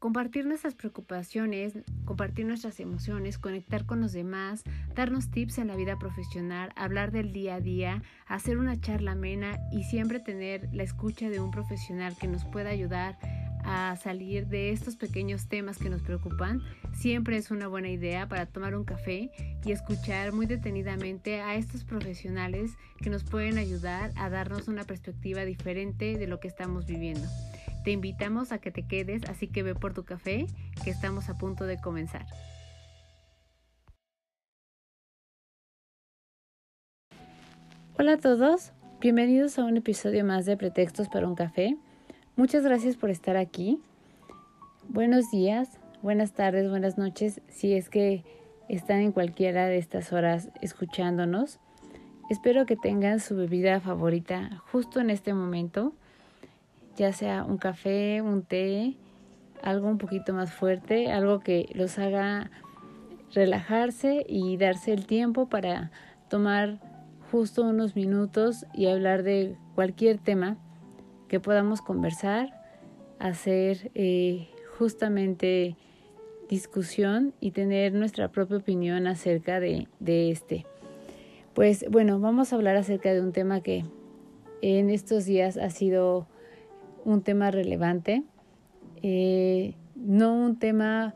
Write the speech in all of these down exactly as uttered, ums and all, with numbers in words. Compartir nuestras preocupaciones, compartir nuestras emociones, conectar con los demás, darnos tips en la vida profesional, hablar del día a día, hacer una charla amena y siempre tener la escucha de un profesional que nos pueda ayudar a salir de estos pequeños temas que nos preocupan, siempre es una buena idea para tomar un café y escuchar muy detenidamente a estos profesionales que nos pueden ayudar a darnos una perspectiva diferente de lo que estamos viviendo. Te invitamos a que te quedes, así que ve por tu café, que estamos a punto de comenzar. Hola a todos, bienvenidos a un episodio más de Pretextos para un Café. Muchas gracias por estar aquí. Buenos días, buenas tardes, buenas noches, si es que están en cualquiera de estas horas escuchándonos. Espero que tengan su bebida favorita justo en este momento, ya sea un café, un té, algo un poquito más fuerte, algo que los haga relajarse y darse el tiempo para tomar justo unos minutos y hablar de cualquier tema que podamos conversar, hacer eh, justamente discusión y tener nuestra propia opinión acerca de, de este. Pues bueno, vamos a hablar acerca de un tema que en estos días ha sido un tema relevante, eh, no un tema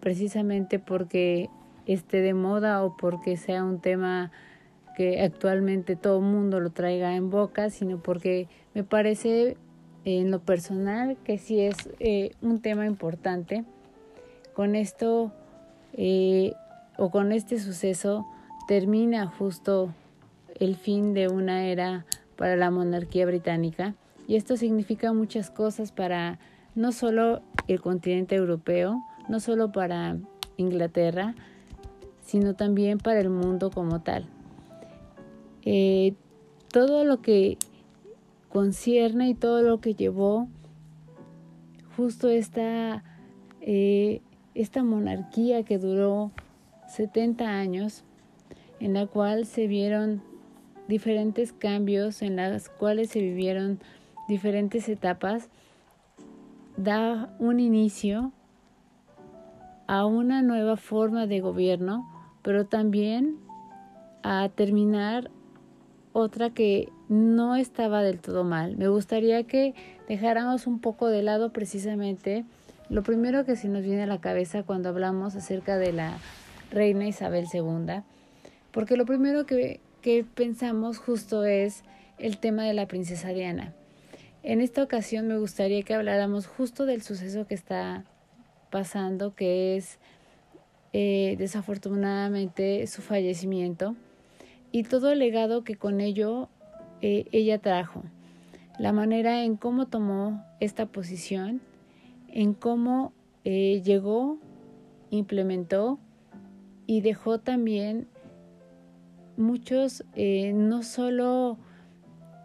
precisamente porque esté de moda o porque sea un tema que actualmente todo el mundo lo traiga en boca, sino porque me parece eh, en lo personal que sí es eh, un tema importante. Con esto eh, o con este suceso termina justo el fin de una era para la monarquía británica. Y esto significa muchas cosas para no solo el continente europeo, no solo para Inglaterra, sino también para el mundo como tal. Eh, todo lo que concierne y todo lo que llevó justo esta, eh, esta monarquía que duró setenta años, en la cual se vieron diferentes cambios, en las cuales se vivieron diferentes etapas, da un inicio a una nueva forma de gobierno, pero también a terminar otra que no estaba del todo mal. Me gustaría que dejáramos un poco de lado precisamente lo primero que se nos viene a la cabeza cuando hablamos acerca de la reina Isabel segunda, porque lo primero que, que pensamos justo es el tema de la princesa Diana. En esta ocasión me gustaría que habláramos justo del suceso que está pasando, que es eh, desafortunadamente su fallecimiento y todo el legado que con ello eh, ella trajo. La manera en cómo tomó esta posición, en cómo eh, llegó, implementó y dejó también muchos, eh, no solo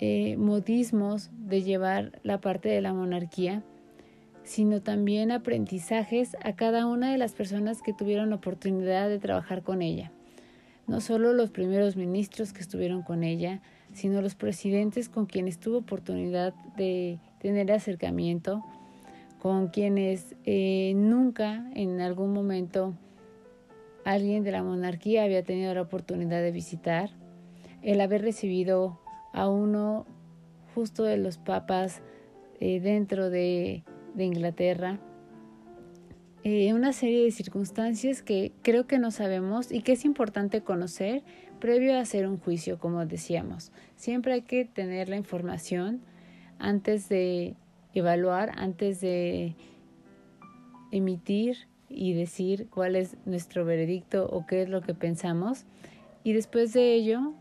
Eh, modismos de llevar la parte de la monarquía, sino también aprendizajes a cada una de las personas que tuvieron la oportunidad de trabajar con ella. No solo los primeros ministros que estuvieron con ella, sino los presidentes con quienes tuvo oportunidad de tener acercamiento, con quienes eh, nunca en algún momento alguien de la monarquía había tenido la oportunidad de visitar, el haber recibido a uno justo de los papas eh, dentro de, de Inglaterra. Eh, una serie de circunstancias que creo que no sabemos y que es importante conocer previo a hacer un juicio, como decíamos. Siempre hay que tener la información antes de evaluar, antes de emitir y decir cuál es nuestro veredicto o qué es lo que pensamos. Y después de ello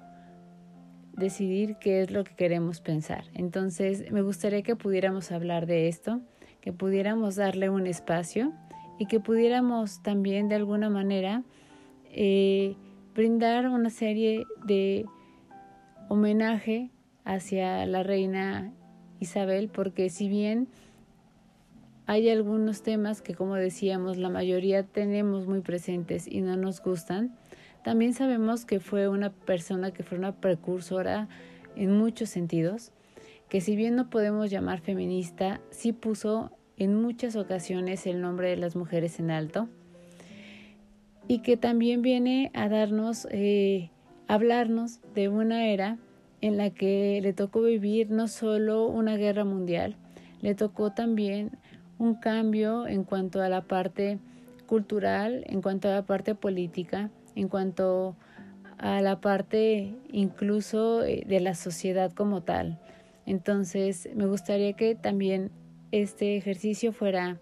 decidir qué es lo que queremos pensar. Entonces, me gustaría que pudiéramos hablar de esto, que pudiéramos darle un espacio y que pudiéramos también de alguna manera eh, brindar una serie de homenaje hacia la reina Isabel, porque si bien hay algunos temas que, como decíamos, la mayoría tenemos muy presentes y no nos gustan, también sabemos que fue una persona que fue una precursora en muchos sentidos, que si bien no podemos llamar feminista, sí puso en muchas ocasiones el nombre de las mujeres en alto, y que también viene a darnos, eh, hablarnos de una era en la que le tocó vivir no solo una guerra mundial, le tocó también un cambio en cuanto a la parte cultural, en cuanto a la parte política, en cuanto a la parte incluso de la sociedad como tal. Entonces, me gustaría que también este ejercicio fuera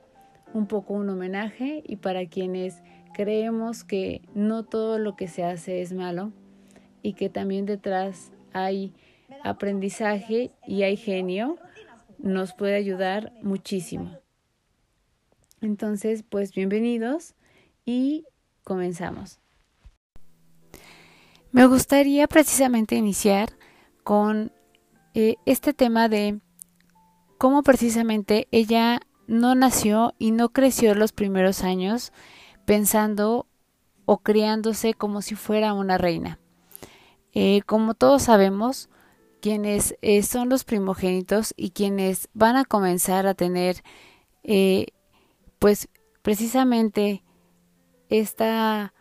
un poco un homenaje, y para quienes creemos que no todo lo que se hace es malo y que también detrás hay aprendizaje y hay genio, nos puede ayudar muchísimo. Entonces, pues bienvenidos y comenzamos. Me gustaría precisamente iniciar con eh, este tema de cómo precisamente ella no nació y no creció los primeros años pensando o criándose como si fuera una reina. Eh, como todos sabemos, quienes eh, son los primogénitos y quienes van a comenzar a tener eh, pues precisamente esta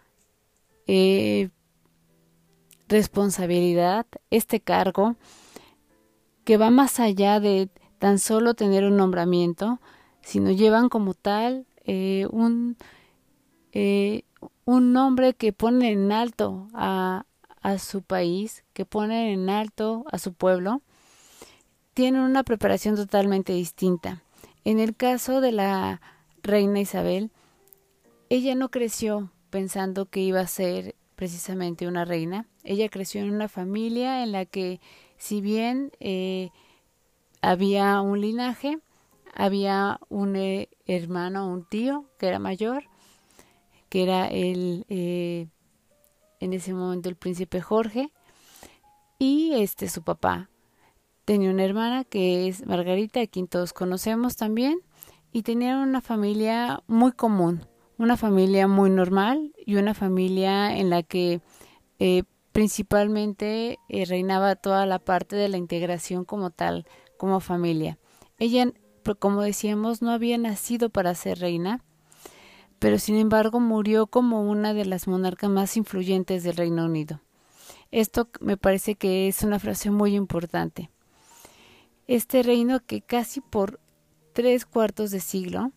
eh, responsabilidad, este cargo que va más allá de tan solo tener un nombramiento, sino llevan como tal eh, un, eh, un nombre que pone en alto a, a su país, que pone en alto a su pueblo. Tienen una preparación totalmente distinta. En el caso de la reina Isabel, ella no creció pensando que iba a ser precisamente una reina. Ella creció en una familia en la que, si bien eh, había un linaje, había un eh, hermano, un tío que era mayor, que era el eh, en ese momento el príncipe Jorge, y este su papá. Tenía una hermana que es Margarita, a quien todos conocemos también, y tenían una familia muy común, una familia muy normal y una familia en la que eh, principalmente eh, reinaba toda la parte de la integración como tal, como familia. Ella, como decíamos, no había nacido para ser reina, pero sin embargo murió como una de las monarcas más influyentes del Reino Unido. Esto me parece que es una frase muy importante. Este reino que casi por tres cuartos de siglo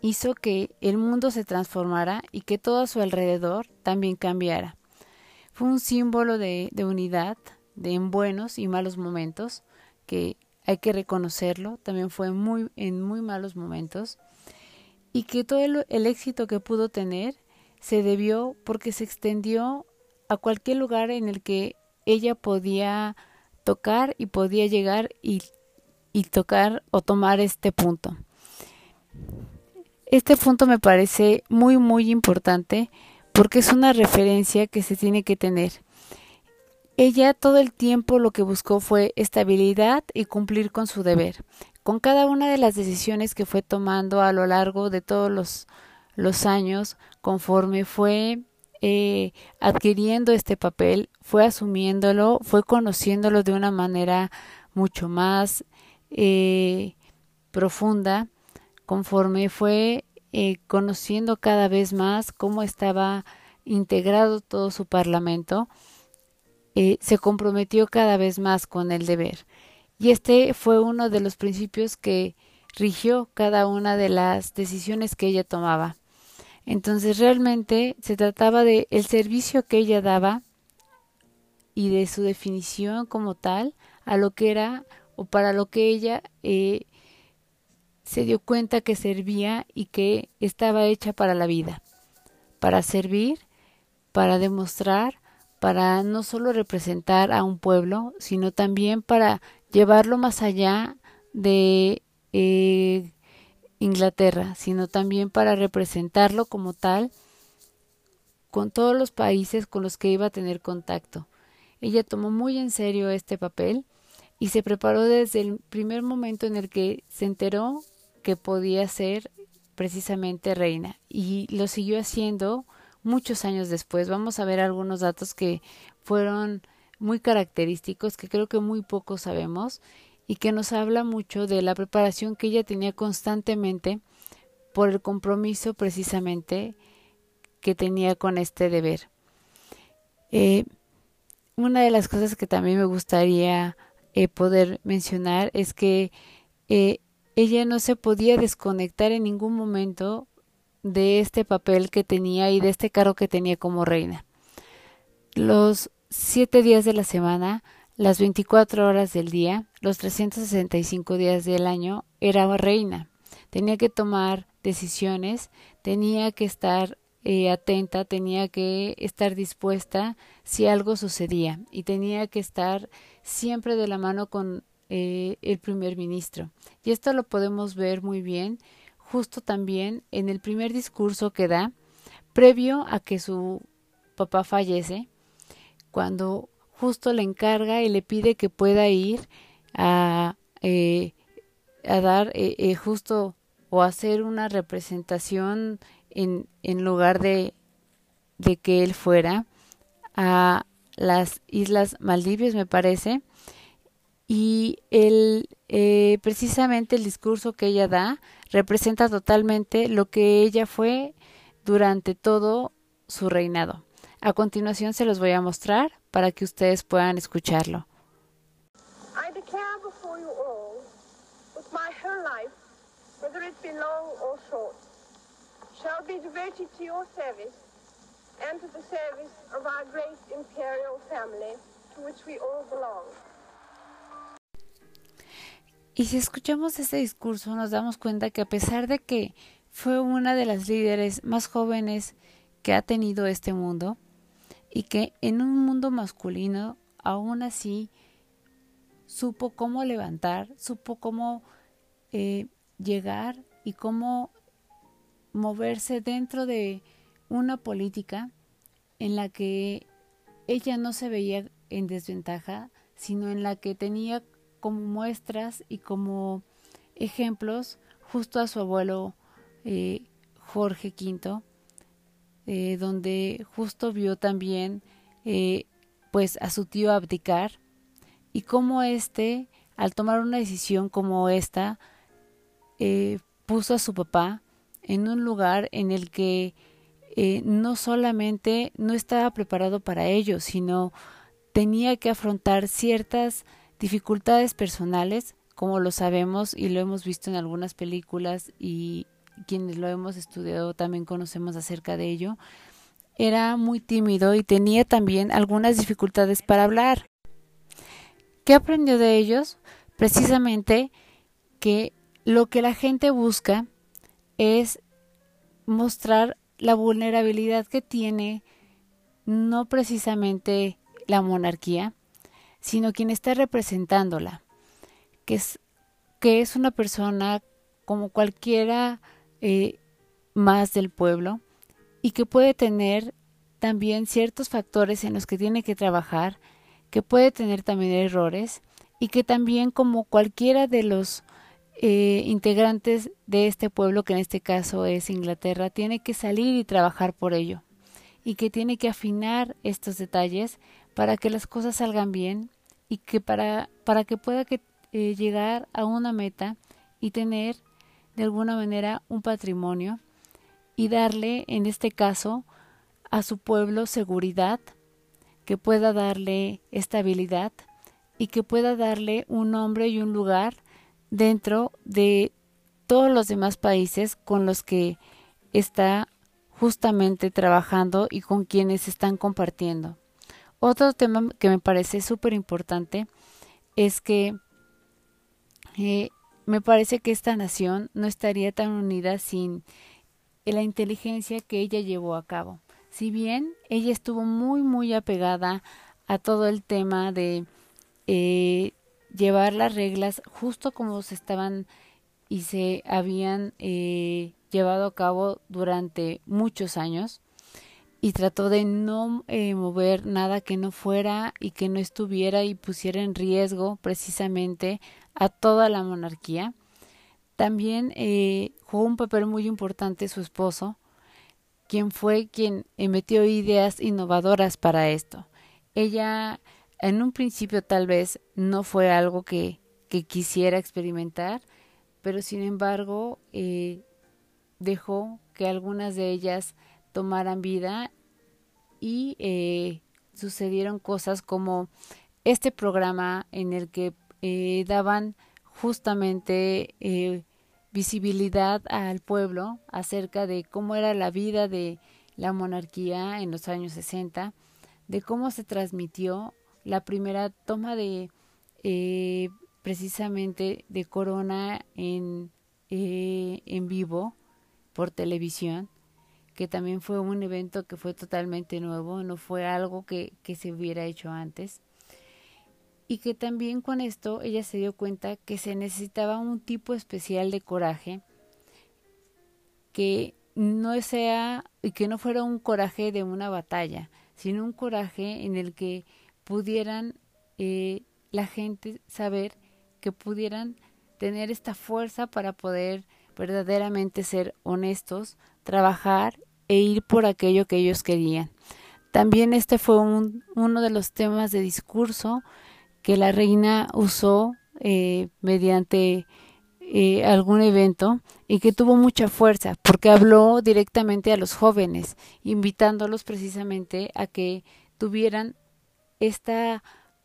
hizo que el mundo se transformara y que todo a su alrededor también cambiara. Fue un símbolo de, de unidad, de en buenos y malos momentos, que hay que reconocerlo, también fue muy, en muy malos momentos, y que todo el, el éxito que pudo tener se debió porque se extendió a cualquier lugar en el que ella podía tocar y podía llegar y, y tocar o tomar este punto. Este punto me parece muy, muy importante porque es una referencia que se tiene que tener. Ella todo el tiempo lo que buscó fue estabilidad y cumplir con su deber. Con cada una de las decisiones que fue tomando a lo largo de todos los, los años, conforme fue eh, adquiriendo este papel, fue asumiéndolo, fue conociéndolo de una manera mucho más eh, profunda, conforme fue eh, conociendo cada vez más cómo estaba integrado todo su parlamento. Eh, se comprometió cada vez más con el deber, y este fue uno de los principios que rigió cada una de las decisiones que ella tomaba. Entonces realmente se trataba de el servicio que ella daba y de su definición como tal a lo que era o para lo que ella eh, se dio cuenta que servía y que estaba hecha para la vida, para servir, para demostrar, para no solo representar a un pueblo, sino también para llevarlo más allá de eh, Inglaterra, sino también para representarlo como tal con todos los países con los que iba a tener contacto. Ella tomó muy en serio este papel y se preparó desde el primer momento en el que se enteró que podía ser precisamente reina, y lo siguió haciendo muchos años después. Vamos a ver algunos datos que fueron muy característicos, que creo que muy pocos sabemos, y que nos habla mucho de la preparación que ella tenía constantemente por el compromiso precisamente que tenía con este deber. Eh, una de las cosas que también me gustaría eh, poder mencionar es que eh, ella no se podía desconectar en ningún momento de este papel que tenía y de este cargo que tenía como reina. Los siete días de la semana, las veinticuatro horas del día, los trescientos sesenta y cinco días del año, era reina. Tenía que tomar decisiones, tenía que estar eh, atenta, tenía que estar dispuesta si algo sucedía y tenía que estar siempre de la mano con eh, el primer ministro. Y esto lo podemos ver muy bien justo también en el primer discurso que da previo a que su papá fallece, cuando justo le encarga y le pide que pueda ir a, eh, a dar eh, eh, justo o hacer una representación en, en lugar de, de que él fuera a las Islas Maldivas, me parece, y el, eh, precisamente el discurso que ella da representa totalmente lo que ella fue durante todo su reinado. A continuación se los voy a mostrar para que ustedes puedan escucharlo. I declare before you all, with my whole life, whether it be long or short, shall be devoted to your service and to the service of our great imperial family to which we all belong. Y si escuchamos este discurso nos damos cuenta que a pesar de que fue una de las líderes más jóvenes que ha tenido este mundo, y que en un mundo masculino aún así supo cómo levantar, supo cómo eh, llegar y cómo moverse dentro de una política en la que ella no se veía en desventaja, sino en la que tenía como muestras y como ejemplos justo a su abuelo eh, Jorge quinto, Eh, donde justo vio también eh, pues a su tío abdicar y cómo este al tomar una decisión como esta eh, puso a su papá en un lugar en el que eh, no solamente no estaba preparado para ello, sino tenía que afrontar ciertas dificultades personales, como lo sabemos y lo hemos visto en algunas películas y quienes lo hemos estudiado también conocemos acerca de ello. Era muy tímido y tenía también algunas dificultades para hablar. ¿Qué aprendió de ellos? Precisamente que lo que la gente busca es mostrar la vulnerabilidad que tiene no precisamente la monarquía, sino quien está representándola, que es, que es una persona como cualquiera Eh, más del pueblo y que puede tener también ciertos factores en los que tiene que trabajar, que puede tener también errores y que también como cualquiera de los eh, integrantes de este pueblo, que en este caso es Inglaterra, tiene que salir y trabajar por ello y que tiene que afinar estos detalles para que las cosas salgan bien y que para, para que pueda que, eh, llegar a una meta y tener de alguna manera un patrimonio y darle en este caso a su pueblo seguridad, que pueda darle estabilidad y que pueda darle un nombre y un lugar dentro de todos los demás países con los que está justamente trabajando y con quienes están compartiendo. Otro tema que me parece súper importante es que eh, me parece que esta nación no estaría tan unida sin la inteligencia que ella llevó a cabo. Si bien ella estuvo muy muy apegada a todo el tema de eh, llevar las reglas justo como se estaban y se habían eh, llevado a cabo durante muchos años, y trató de no eh, mover nada que no fuera y que no estuviera y pusiera en riesgo precisamente a toda la monarquía. También eh, jugó un papel muy importante su esposo, quien fue quien emitió ideas innovadoras para esto. Ella en un principio tal vez no fue algo que, que quisiera experimentar, pero sin embargo eh, dejó que algunas de ellas tomaran vida y eh, sucedieron cosas como este programa en el que eh, daban justamente eh, visibilidad al pueblo acerca de cómo era la vida de la monarquía en los años sesenta, de cómo se transmitió la primera toma de eh, precisamente de corona en, eh, en vivo por televisión, que también fue un evento que fue totalmente nuevo, no fue algo que, que se hubiera hecho antes, y que también con esto ella se dio cuenta que se necesitaba un tipo especial de coraje que no sea y que no fuera un coraje de una batalla, sino un coraje en el que pudieran eh, la gente saber que pudieran tener esta fuerza para poder verdaderamente ser honestos, trabajar e ir por aquello que ellos querían. También este fue un, uno de los temas de discurso que la reina usó eh, mediante eh, algún evento y que tuvo mucha fuerza porque habló directamente a los jóvenes, invitándolos precisamente a que tuvieran esta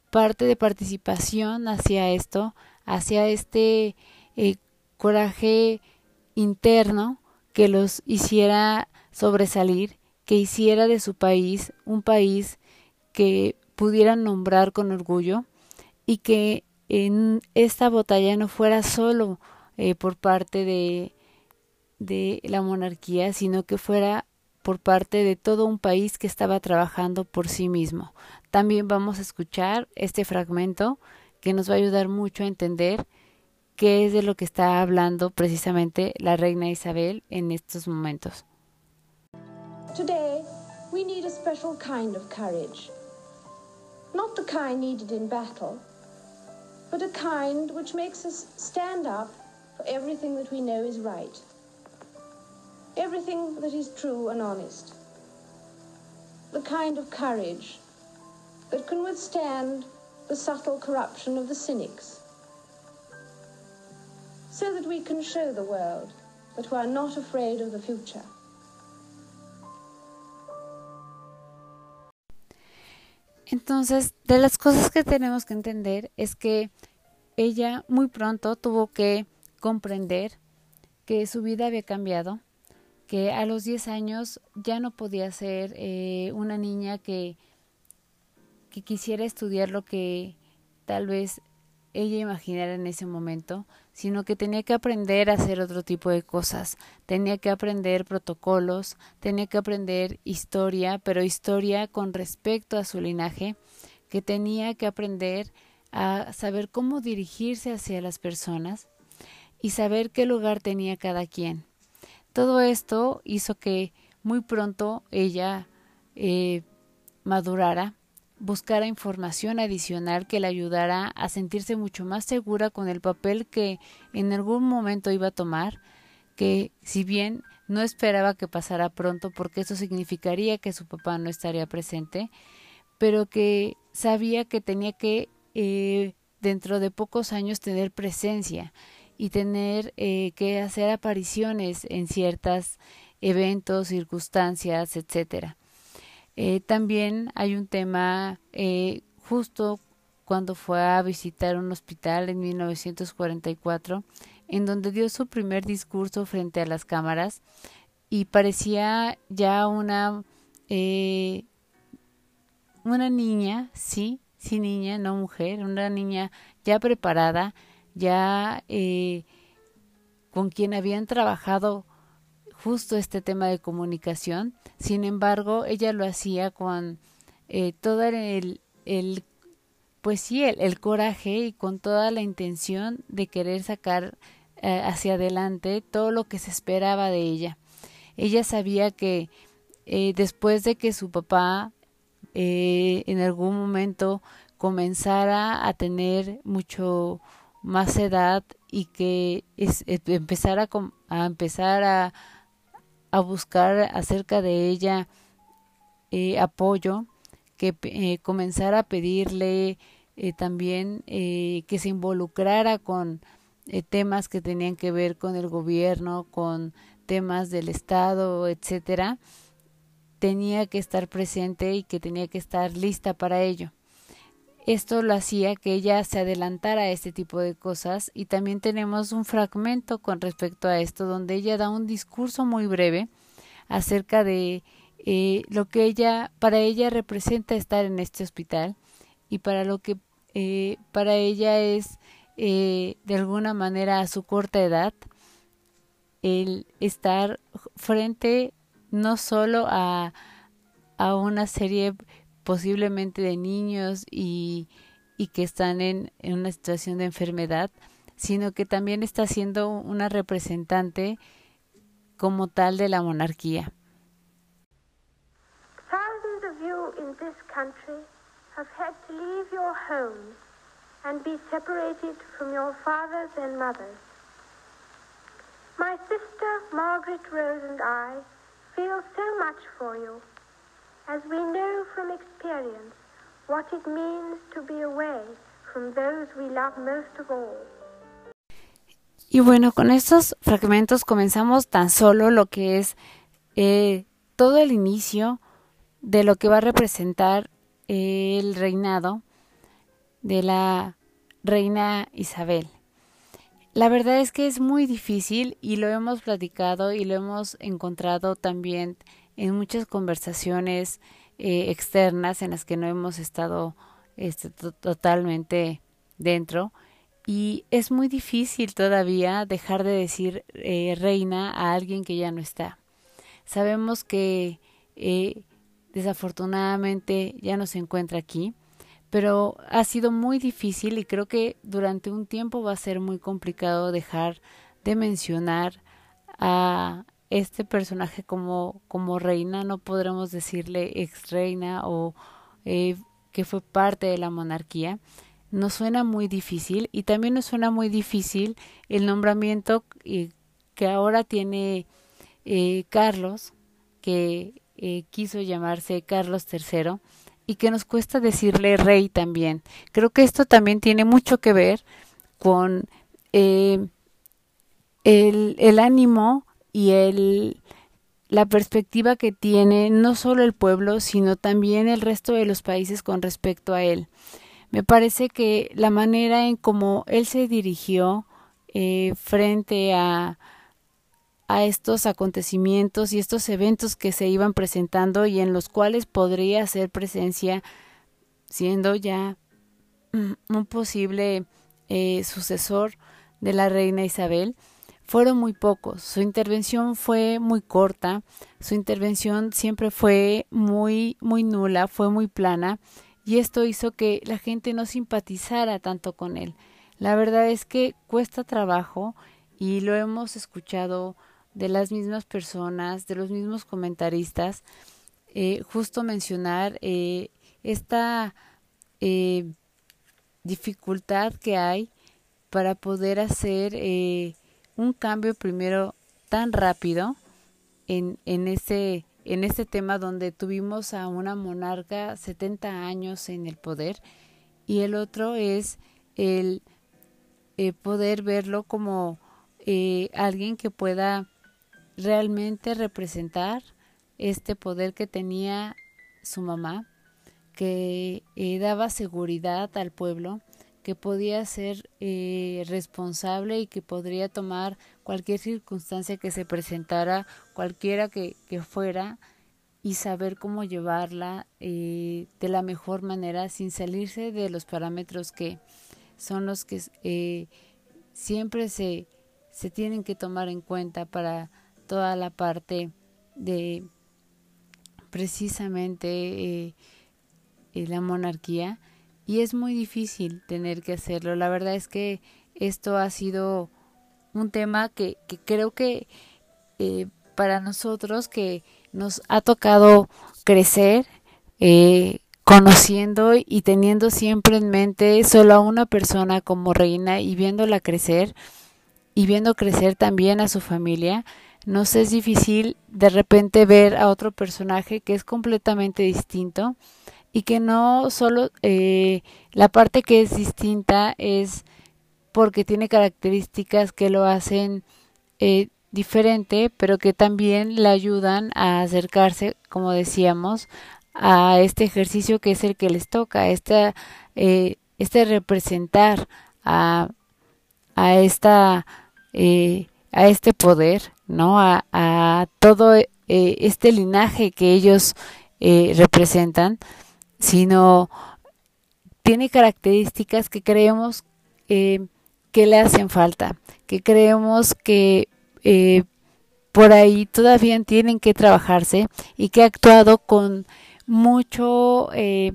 parte de participación hacia esto, hacia este eh, coraje interno que los hiciera sobresalir, que hiciera de su país un país que pudieran nombrar con orgullo y que en esta batalla no fuera solo eh, por parte de, de la monarquía, sino que fuera por parte de todo un país que estaba trabajando por sí mismo. También vamos a escuchar este fragmento que nos va a ayudar mucho a entender qué es de lo que está hablando precisamente la reina Isabel en estos momentos. Today we need a special kind of courage. Not the kind needed in battle, but a kind which makes us stand up for everything that we know is right, everything that is true and honest. The kind of courage that can withstand the subtle corruption of the cynics, so that we can show the world that we are not afraid of the future. Entonces, de las cosas que tenemos que entender es que ella muy pronto tuvo que comprender que su vida había cambiado, que a los diez años ya no podía ser eh, una niña que, que quisiera estudiar lo que tal vez ella imaginara en ese momento, sino que tenía que aprender a hacer otro tipo de cosas, tenía que aprender protocolos, tenía que aprender historia, pero historia con respecto a su linaje, que tenía que aprender a saber cómo dirigirse hacia las personas y saber qué lugar tenía cada quien. Todo esto hizo que muy pronto ella eh, madurara, buscara información adicional que le ayudara a sentirse mucho más segura con el papel que en algún momento iba a tomar, que si bien no esperaba que pasara pronto porque eso significaría que su papá no estaría presente, pero que sabía que tenía que eh, dentro de pocos años tener presencia y tener eh, que hacer apariciones en ciertos eventos, circunstancias, etcétera. Eh, también hay un tema, eh, justo cuando fue a visitar un hospital en mil novecientos cuarenta y cuatro, en donde dio su primer discurso frente a las cámaras y parecía ya una, eh, una niña, sí, sí niña, no mujer, una niña ya preparada, ya eh, con quien habían trabajado justo este tema de comunicación. Sin embargo, ella lo hacía con eh, todo el, el, pues sí, el, el coraje y con toda la intención de querer sacar eh, hacia adelante todo lo que se esperaba de ella. Ella sabía que eh, después de que su papá eh, en algún momento comenzara a tener mucho más edad y que es, eh, empezara a, a empezar a a buscar acerca de ella eh, apoyo, que eh, comenzara a pedirle eh, también eh, que se involucrara con eh, temas que tenían que ver con el gobierno, con temas del Estado, etcétera, tenía que estar presente y que tenía que estar lista para ello. Esto lo hacía que ella se adelantara a este tipo de cosas, y también tenemos un fragmento con respecto a esto donde ella da un discurso muy breve acerca de eh, lo que ella, para ella representa estar en este hospital, y para lo que eh, para ella es eh, de alguna manera a su corta edad el estar frente no solo a, a una serie posiblemente de niños y, y que están en, en una situación de enfermedad, sino que también está siendo una representante como tal de la monarquía. Thousands of you in this country have had to leave your homes and be separated from your fathers and mothers. My sister Margaret Rose and I feel so much for you, as we know from experience what it means to be away from those we love most of all. Y bueno, con estos fragmentos comenzamos tan solo lo que es eh, todo el inicio de lo que va a representar eh, el reinado de la reina Isabel. La verdad es que es muy difícil, y lo hemos platicado y lo hemos encontrado también en muchas conversaciones eh, externas en las que no hemos estado este, to- totalmente dentro, y es muy difícil todavía dejar de decir eh, reina a alguien que ya no está. Sabemos que eh, desafortunadamente ya no se encuentra aquí, pero ha sido muy difícil, y creo que durante un tiempo va a ser muy complicado dejar de mencionar a este personaje como, como reina. No podremos decirle ex reina o eh, que fue parte de la monarquía. Nos suena muy difícil, y también nos suena muy difícil el nombramiento eh, que ahora tiene eh, Carlos, que eh, quiso llamarse Carlos tercero, y que nos cuesta decirle rey también. Creo que esto también tiene mucho que ver con eh, el, el ánimo y el, la perspectiva que tiene no solo el pueblo, sino también el resto de los países con respecto a él. Me parece que la manera en cómo él se dirigió eh, frente a, a estos acontecimientos y estos eventos que se iban presentando, y en los cuales podría hacer presencia siendo ya un posible eh, sucesor de la reina Isabel, fueron muy pocos. Su intervención fue muy corta, su intervención siempre fue muy, muy nula, fue muy plana, y esto hizo que la gente no simpatizara tanto con él. La verdad es que cuesta trabajo, y lo hemos escuchado de las mismas personas, de los mismos comentaristas, eh, justo mencionar eh, esta eh, dificultad que hay para poder hacer eh, un cambio primero tan rápido en, en, ese, en ese tema donde tuvimos a una monarca setenta años en el poder, y el otro es el eh, poder verlo como eh, alguien que pueda realmente representar este poder que tenía su mamá, que eh, daba seguridad al pueblo, que podía ser eh, responsable y que podría tomar cualquier circunstancia que se presentara, cualquiera que, que fuera, y saber cómo llevarla eh, de la mejor manera sin salirse de los parámetros que son los que eh, siempre se, se tienen que tomar en cuenta para toda la parte de precisamente eh, eh, la monarquía. Y es muy difícil tener que hacerlo. La verdad es que esto ha sido un tema que, que creo que eh, para nosotros que nos ha tocado crecer eh, conociendo y teniendo siempre en mente solo a una persona como reina y viéndola crecer y viendo crecer también a su familia, nos es difícil de repente ver a otro personaje que es completamente distinto y que no solo eh, la parte que es distinta es porque tiene características que lo hacen eh, diferente, pero que también le ayudan a acercarse, como decíamos, a este ejercicio que es el que les toca, esta, eh, este representar a, a, esta, eh, a este poder, ¿no? A, a todo eh, este linaje que ellos eh, representan, sino tiene características que creemos eh, que le hacen falta, que creemos que eh, por ahí todavía tienen que trabajarse y que ha actuado con mucho eh,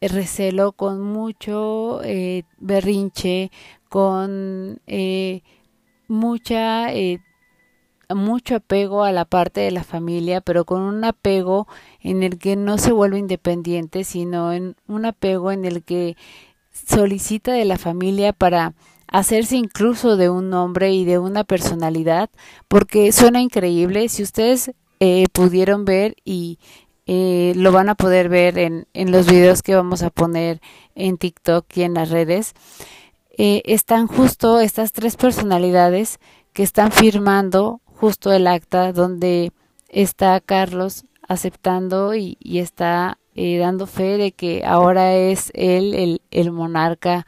recelo, con mucho eh, berrinche, con eh, mucha eh, mucho apego a la parte de la familia, pero con un apego en el que no se vuelve independiente, sino en un apego en el que solicita de la familia para hacerse incluso de un nombre y de una personalidad, porque suena increíble. Si ustedes eh, pudieron ver y Eh, lo van a poder ver en, en los videos que vamos a poner en TikTok y en las redes, eh, están justo estas tres personalidades que están firmando justo el acta donde está Carlos aceptando y, y está eh, dando fe de que ahora es él el, el monarca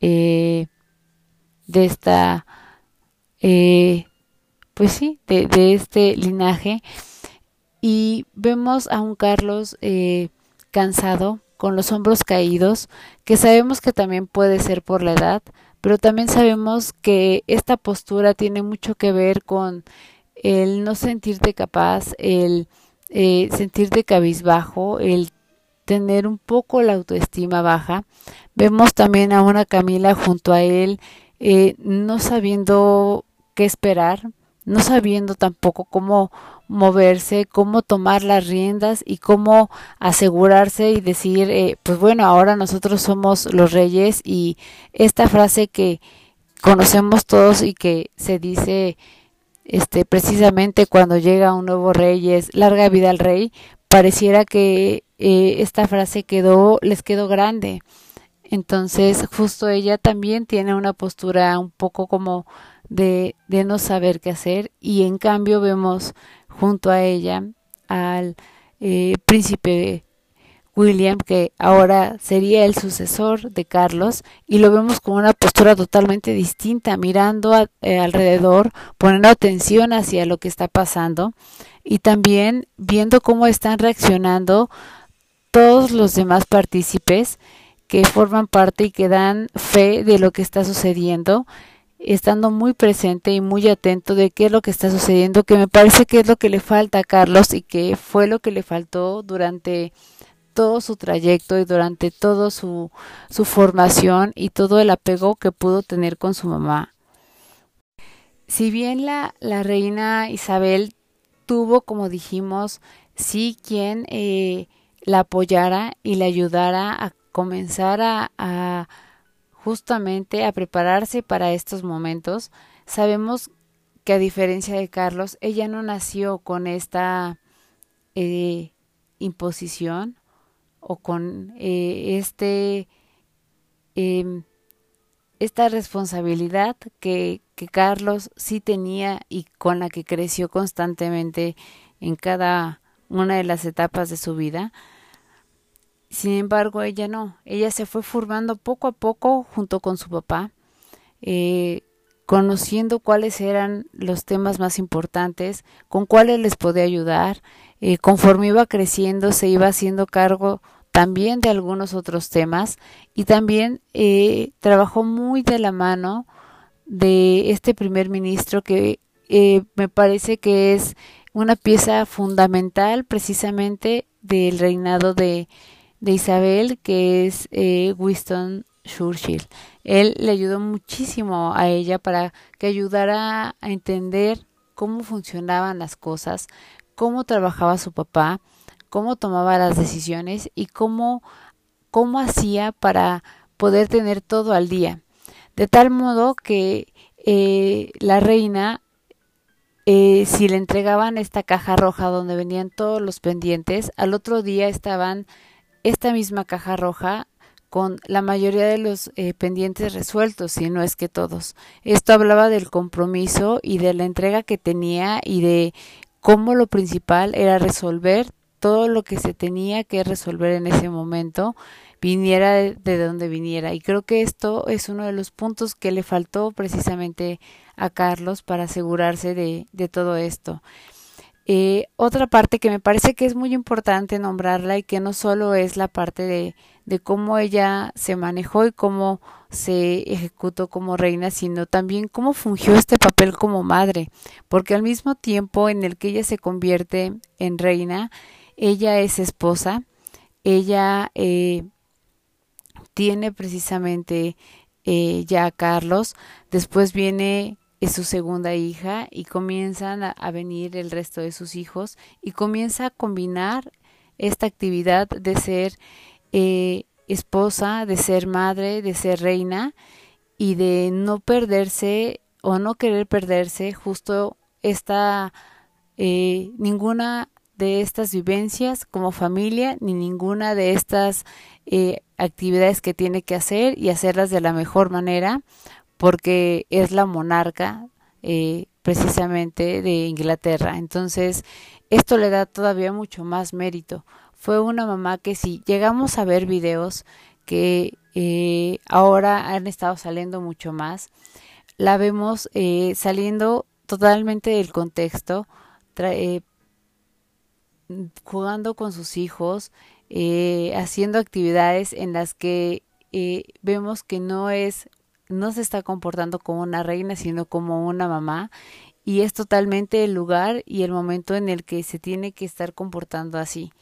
eh, de esta eh, pues sí, de, de este linaje. Y vemos a un Carlos eh, cansado, con los hombros caídos, que sabemos que también puede ser por la edad, pero también sabemos que esta postura tiene mucho que ver con el no sentirte capaz, el eh, sentirte cabizbajo, el tener un poco la autoestima baja. Vemos también a una Camila junto a él, eh, no sabiendo qué esperar, no sabiendo tampoco cómo moverse, cómo tomar las riendas y cómo asegurarse y decir, eh, pues bueno, ahora nosotros somos los reyes. Y esta frase que conocemos todos y que se dice este, precisamente cuando llega un nuevo rey es larga vida al rey, pareciera que eh, esta frase quedó, les quedó grande. Entonces justo ella también tiene una postura un poco como de, de no saber qué hacer, y en cambio vemos junto a ella al eh, príncipe William, que ahora sería el sucesor de Carlos, y lo vemos con una postura totalmente distinta, mirando a, eh, alrededor, poniendo atención hacia lo que está pasando y también viendo cómo están reaccionando todos los demás partícipes que forman parte y que dan fe de lo que está sucediendo, estando muy presente y muy atento de qué es lo que está sucediendo, que me parece que es lo que le falta a Carlos y que fue lo que le faltó durante todo su trayecto y durante toda su, su formación y todo el apego que pudo tener con su mamá. Si bien la, la reina Isabel tuvo, como dijimos, sí quien eh, la apoyara y la ayudara a comenzar a, a justamente a prepararse para estos momentos, sabemos que a diferencia de Carlos, ella no nació con esta eh, imposición o con eh, este eh, esta responsabilidad que, que Carlos sí tenía y con la que creció constantemente en cada una de las etapas de su vida. Sin embargo, ella no, ella se fue formando poco a poco junto con su papá, eh, conociendo cuáles eran los temas más importantes, con cuáles les podía ayudar, eh, conforme iba creciendo se iba haciendo cargo también de algunos otros temas y también eh, trabajó muy de la mano de este primer ministro que eh, me parece que es una pieza fundamental precisamente del reinado de de Isabel, que es eh, Winston Churchill. Él le ayudó muchísimo a ella para que ayudara a entender cómo funcionaban las cosas, cómo trabajaba su papá, cómo tomaba las decisiones y cómo, cómo hacía para poder tener todo al día. De tal modo que eh, la reina, eh, si le entregaban esta caja roja donde venían todos los pendientes, al otro día estaban esta misma caja roja con la mayoría de los eh, pendientes resueltos, si no es que todos. Esto hablaba del compromiso y de la entrega que tenía y de cómo lo principal era resolver todo lo que se tenía que resolver en ese momento, viniera de, de donde viniera. Y creo que esto es uno de los puntos que le faltó precisamente a Carlos para asegurarse de, de todo esto. Eh, otra parte que me parece que es muy importante nombrarla y que no solo es la parte de, de cómo ella se manejó y cómo se ejecutó como reina, sino también cómo fungió este papel como madre, porque al mismo tiempo en el que ella se convierte en reina, ella es esposa, ella eh, tiene precisamente eh, ya a Carlos, después viene es su segunda hija y comienzan a venir el resto de sus hijos y comienza a combinar esta actividad de ser eh, esposa, de ser madre, de ser reina y de no perderse o no querer perderse justo esta eh, ninguna de estas vivencias como familia ni ninguna de estas eh, actividades que tiene que hacer y hacerlas de la mejor manera, porque es la monarca eh, precisamente de Inglaterra. Entonces, esto le da todavía mucho más mérito. Fue una mamá que si llegamos a ver videos que eh, ahora han estado saliendo mucho más, la vemos eh, saliendo totalmente del contexto, eh, jugando con sus hijos, eh, haciendo actividades en las que eh, vemos que no es... no se está comportando como una reina, sino como una mamá, y es totalmente el lugar y el momento en el que se tiene que estar comportando así.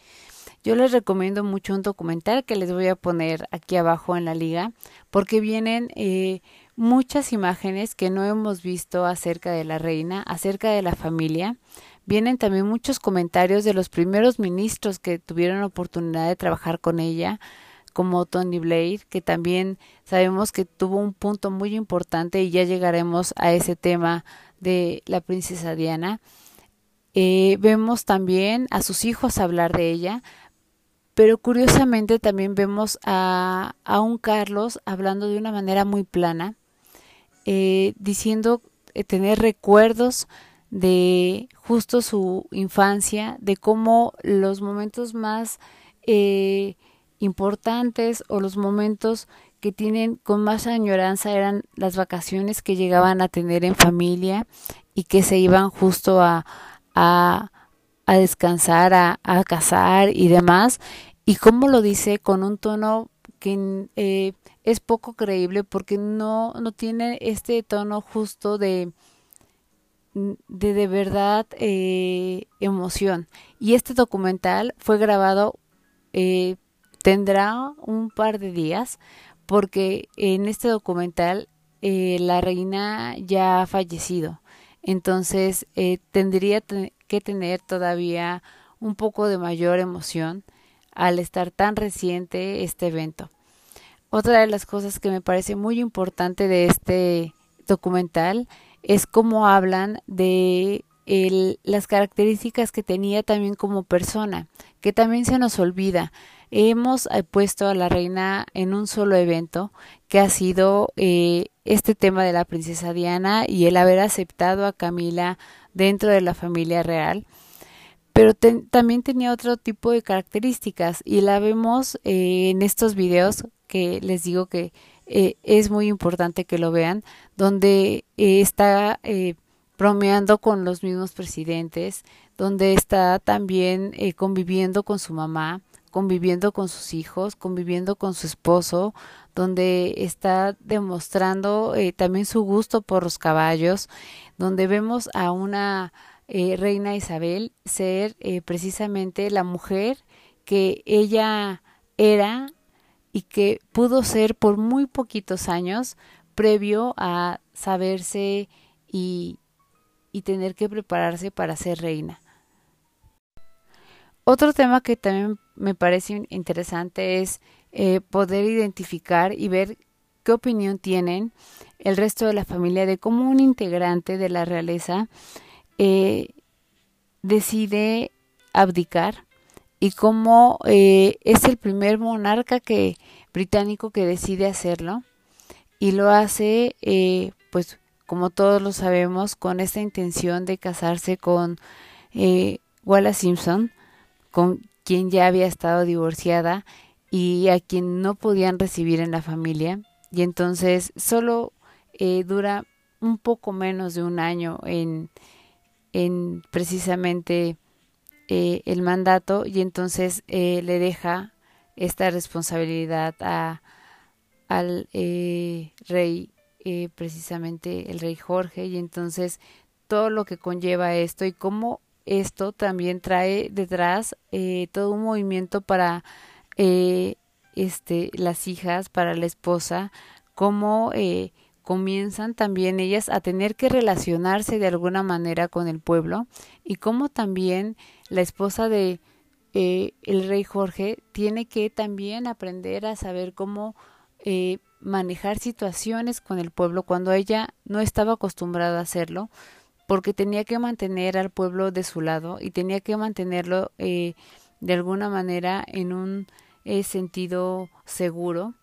Yo les recomiendo mucho un documental que les voy a poner aquí abajo en la liga, porque vienen eh, muchas imágenes que no hemos visto acerca de la reina, acerca de la familia. Vienen también muchos comentarios de los primeros ministros que tuvieron la oportunidad de trabajar con ella, como Tony Blair, que también sabemos que tuvo un punto muy importante y ya llegaremos a ese tema de la princesa Diana. Eh, vemos también a sus hijos hablar de ella, pero curiosamente también vemos a, a un Carlos hablando de una manera muy plana, eh, diciendo eh, tener recuerdos de justo su infancia, de cómo los momentos más eh, importantes o los momentos que tienen con más añoranza eran las vacaciones que llegaban a tener en familia y que se iban justo a, a, a descansar, a, a cazar y demás, y como lo dice con un tono que eh, es poco creíble porque no, no tiene este tono justo de de, de verdad eh, emoción. Y este documental fue grabado eh, tendrá un par de días porque en este documental eh, la reina ya ha fallecido, entonces eh, tendría te- que tener todavía un poco de mayor emoción al estar tan reciente este evento. Otra de las cosas que me parece muy importante de este documental es cómo hablan de el, las características que tenía también como persona, que también se nos olvida. Hemos puesto a la reina en un solo evento, que ha sido eh, este tema de la princesa Diana y el haber aceptado a Camila dentro de la familia real, pero ten, también tenía otro tipo de características y la vemos eh, en estos videos que les digo que eh, es muy importante que lo vean, donde eh, está eh, bromeando con los mismos presidentes, donde está también eh, conviviendo con su mamá, conviviendo con sus hijos, conviviendo con su esposo, donde está demostrando eh, también su gusto por los caballos, donde vemos a una eh, reina Isabel ser eh, precisamente la mujer que ella era y que pudo ser por muy poquitos años previo a saberse y, y tener que prepararse para ser reina. Otro tema que también me parece interesante es eh, poder identificar y ver qué opinión tienen el resto de la familia de cómo un integrante de la realeza eh, decide abdicar y cómo eh, es el primer monarca que británico que decide hacerlo, y lo hace, eh, pues como todos lo sabemos, con esta intención de casarse con eh, Wallis Simpson, con quien ya había estado divorciada y a quien no podían recibir en la familia, y entonces solo eh, dura un poco menos de un año en, en precisamente eh, el mandato, y entonces eh, le deja esta responsabilidad a, al eh, rey, eh, precisamente el rey Jorge, y entonces todo lo que conlleva esto y cómo esto también trae detrás eh, todo un movimiento para eh, este, las hijas, para la esposa, cómo eh, comienzan también ellas a tener que relacionarse de alguna manera con el pueblo, y cómo también la esposa de eh, el rey Jorge tiene que también aprender a saber cómo eh, manejar situaciones con el pueblo cuando ella no estaba acostumbrada a hacerlo, porque tenía que mantener al pueblo de su lado y tenía que mantenerlo eh, de alguna manera en un eh, sentido seguro,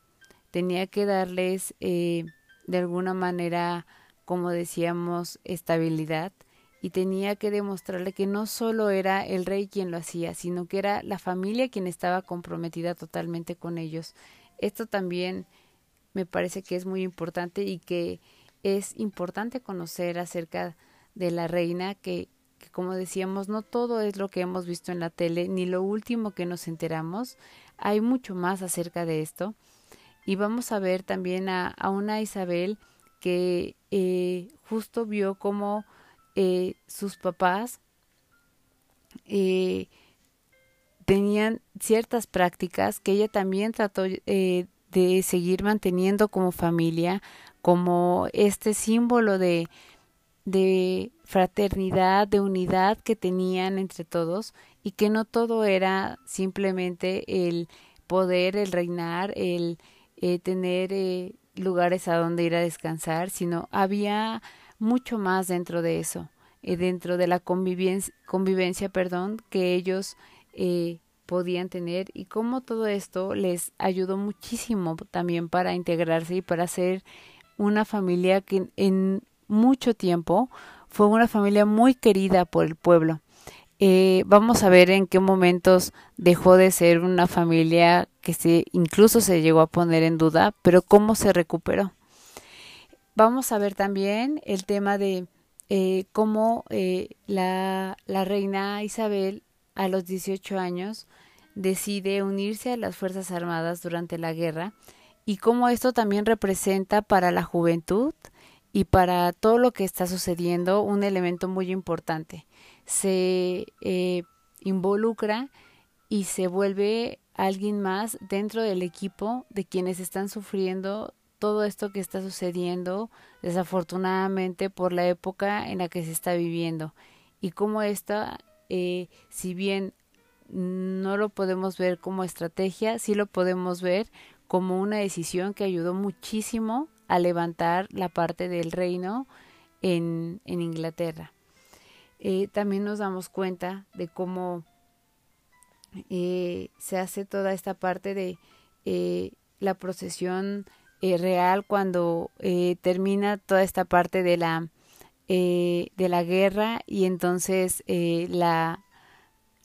tenía que darles eh, de alguna manera, como decíamos, estabilidad, y tenía que demostrarle que no solo era el rey quien lo hacía, sino que era la familia quien estaba comprometida totalmente con ellos. Esto también me parece que es muy importante, y que es importante conocer acerca de la reina, que, que como decíamos, no todo es lo que hemos visto en la tele, ni lo último que nos enteramos, hay mucho más acerca de esto. Y vamos a ver también a, a una Isabel que eh, justo vio cómo eh, sus papás eh, tenían ciertas prácticas que ella también trató eh, de seguir manteniendo como familia, como este símbolo de, de fraternidad, de unidad que tenían entre todos, y que no todo era simplemente el poder, el reinar, el... Eh, tener eh, lugares a donde ir a descansar, sino había mucho más dentro de eso, eh, dentro de la convivencia, convivencia perdón, que ellos eh, podían tener, y cómo todo esto les ayudó muchísimo también para integrarse y para ser una familia que en mucho tiempo fue una familia muy querida por el pueblo. Eh, vamos a ver en qué momentos dejó de ser una familia que se, incluso se llegó a poner en duda, pero cómo se recuperó. Vamos a ver también el tema de eh, cómo eh, la, la reina Isabel a los dieciocho años decide unirse a las Fuerzas Armadas durante la guerra, y cómo esto también representa para la juventud y para todo lo que está sucediendo un elemento muy importante. Se eh, involucra y se vuelve alguien más dentro del equipo de quienes están sufriendo todo esto que está sucediendo desafortunadamente por la época en la que se está viviendo, y cómo esta, eh, si bien no lo podemos ver como estrategia, sí lo podemos ver como una decisión que ayudó muchísimo a levantar la parte del reino en, en Inglaterra. Eh, también nos damos cuenta de cómo eh, se hace toda esta parte de eh, la procesión eh, real cuando eh, termina toda esta parte de la eh, de la guerra, y entonces eh, la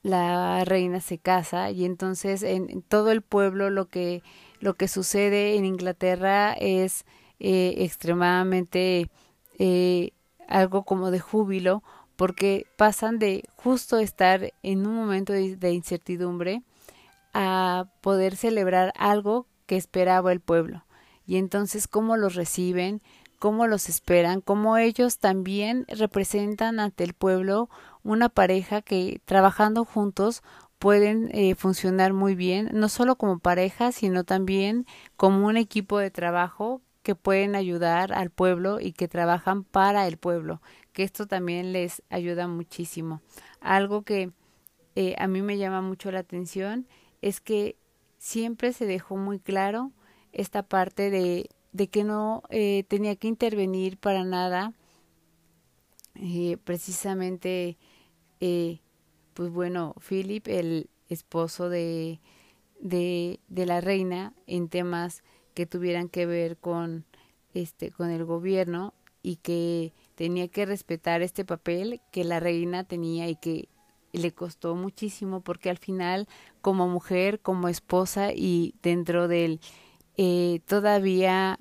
la reina se casa, y entonces en, en todo el pueblo lo que lo que sucede en Inglaterra es eh, extremadamente eh, algo como de júbilo, porque pasan de justo estar en un momento de, de incertidumbre a poder celebrar algo que esperaba el pueblo. Y entonces cómo los reciben, cómo los esperan, cómo ellos también representan ante el pueblo una pareja que trabajando juntos pueden eh, funcionar muy bien, no solo como pareja, sino también como un equipo de trabajo que pueden ayudar al pueblo y que trabajan para el pueblo, que esto también les ayuda muchísimo. Algo que eh, a mí me llama mucho la atención es que siempre se dejó muy claro esta parte de, de que no eh, tenía que intervenir para nada, eh, precisamente, eh, pues bueno, Philip, el, esposo de, de, de la reina en temas que tuvieran que ver con, este, con el gobierno, y que tenía que respetar este papel que la reina tenía y que le costó muchísimo, porque al final, como mujer, como esposa y dentro del eh, todavía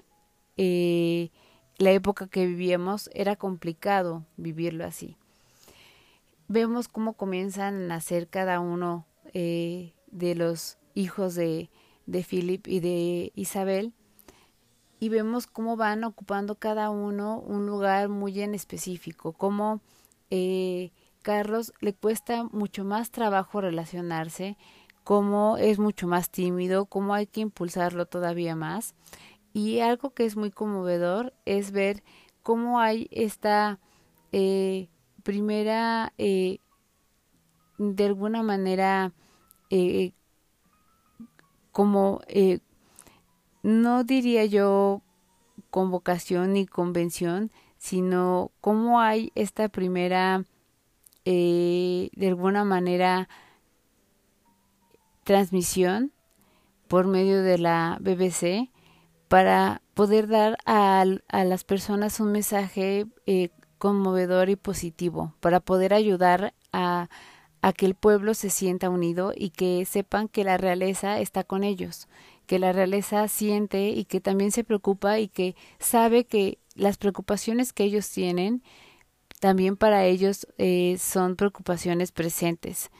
eh, la época que vivíamos, era complicado vivirlo así. Vemos cómo comienzan a nacer cada uno eh, de los hijos de, de Philip y de Isabel, y vemos cómo van ocupando cada uno un lugar muy en específico, cómo eh, Carlos le cuesta mucho más trabajo relacionarse, cómo es mucho más tímido, cómo hay que impulsarlo todavía más. Y algo que es muy conmovedor es ver cómo hay esta eh, primera, eh, de alguna manera, eh, como, eh, no diría yo convocación ni convención, sino cómo hay esta primera... Eh, de alguna manera transmisión por medio de la B B C para poder dar a, a las personas un mensaje eh, conmovedor y positivo, para poder ayudar a, a que el pueblo se sienta unido y que sepan que la realeza está con ellos, que la realeza siente y que también se preocupa y que sabe que las preocupaciones que ellos tienen también para ellos eh, son preocupaciones presentes.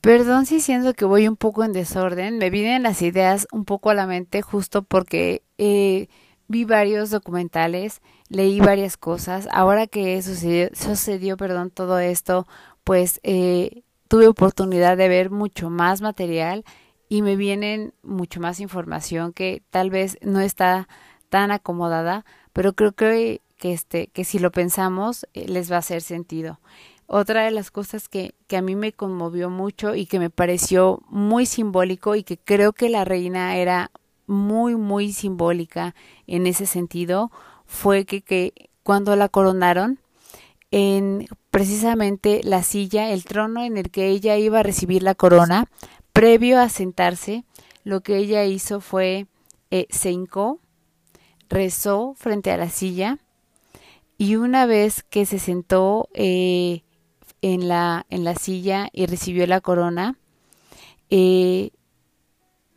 Perdón si siento que voy un poco en desorden, me vienen las ideas un poco a la mente justo porque eh, vi varios documentales, leí varias cosas. Ahora que sucedió, sucedió perdón, todo esto, pues eh, tuve oportunidad de ver mucho más material y me vienen mucho más información que tal vez no está tan acomodada, pero creo que que este que si lo pensamos eh, les va a hacer sentido. Otra de las cosas que, que a mí me conmovió mucho y que me pareció muy simbólico y que creo que la reina era muy, muy simbólica en ese sentido, fue que, que cuando la coronaron, en precisamente la silla, el trono en el que ella iba a recibir la corona, previo a sentarse, lo que ella hizo fue eh, se hincó, rezó frente a la silla. Y una vez que se sentó eh, en la, en la silla y recibió la corona, eh,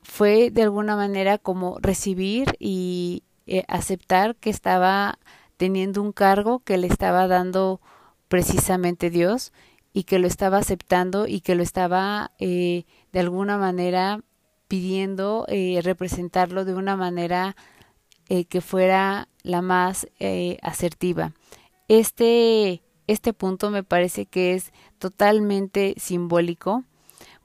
fue de alguna manera como recibir y eh, aceptar que estaba teniendo un cargo que le estaba dando precisamente Dios y que lo estaba aceptando y que lo estaba eh, de alguna manera pidiendo eh, representarlo de una manera Eh, que fuera la más eh, asertiva. Este, este punto me parece que es totalmente simbólico,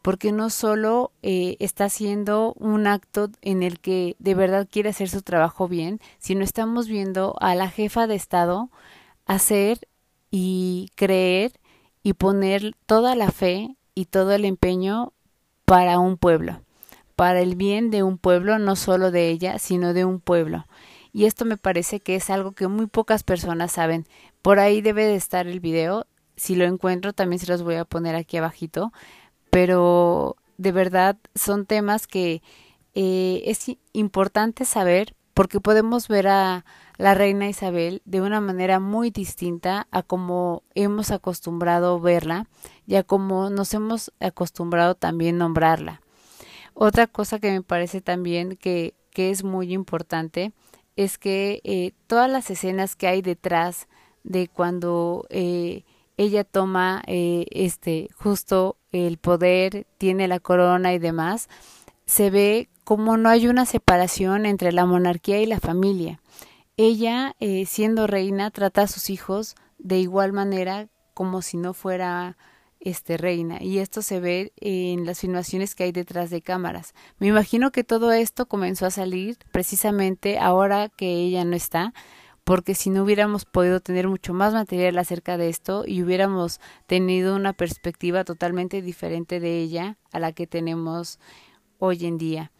porque no solo eh, está haciendo un acto en el que de verdad quiere hacer su trabajo bien, sino estamos viendo a la jefa de Estado hacer y creer y poner toda la fe y todo el empeño para un pueblo, para el bien de un pueblo, no solo de ella, sino de un pueblo. Y esto me parece que es algo que muy pocas personas saben. Por ahí debe de estar el video, si lo encuentro también se los voy a poner aquí abajito, pero de verdad son temas que eh, es importante saber, porque podemos ver a la reina Isabel de una manera muy distinta a como hemos acostumbrado verla y a como nos hemos acostumbrado también nombrarla. Otra cosa que me parece también que, que es muy importante es que eh, todas las escenas que hay detrás de cuando eh, ella toma eh, este justo el poder, tiene la corona y demás, se ve como no hay una separación entre la monarquía y la familia. Ella, eh, siendo reina, trata a sus hijos de igual manera como si no fuera Este, reina, y esto se ve en las filmaciones que hay detrás de cámaras. Me imagino que todo esto comenzó a salir precisamente ahora que ella no está, porque si no hubiéramos podido tener mucho más material acerca de esto y hubiéramos tenido una perspectiva totalmente diferente de ella a la que tenemos hoy en día.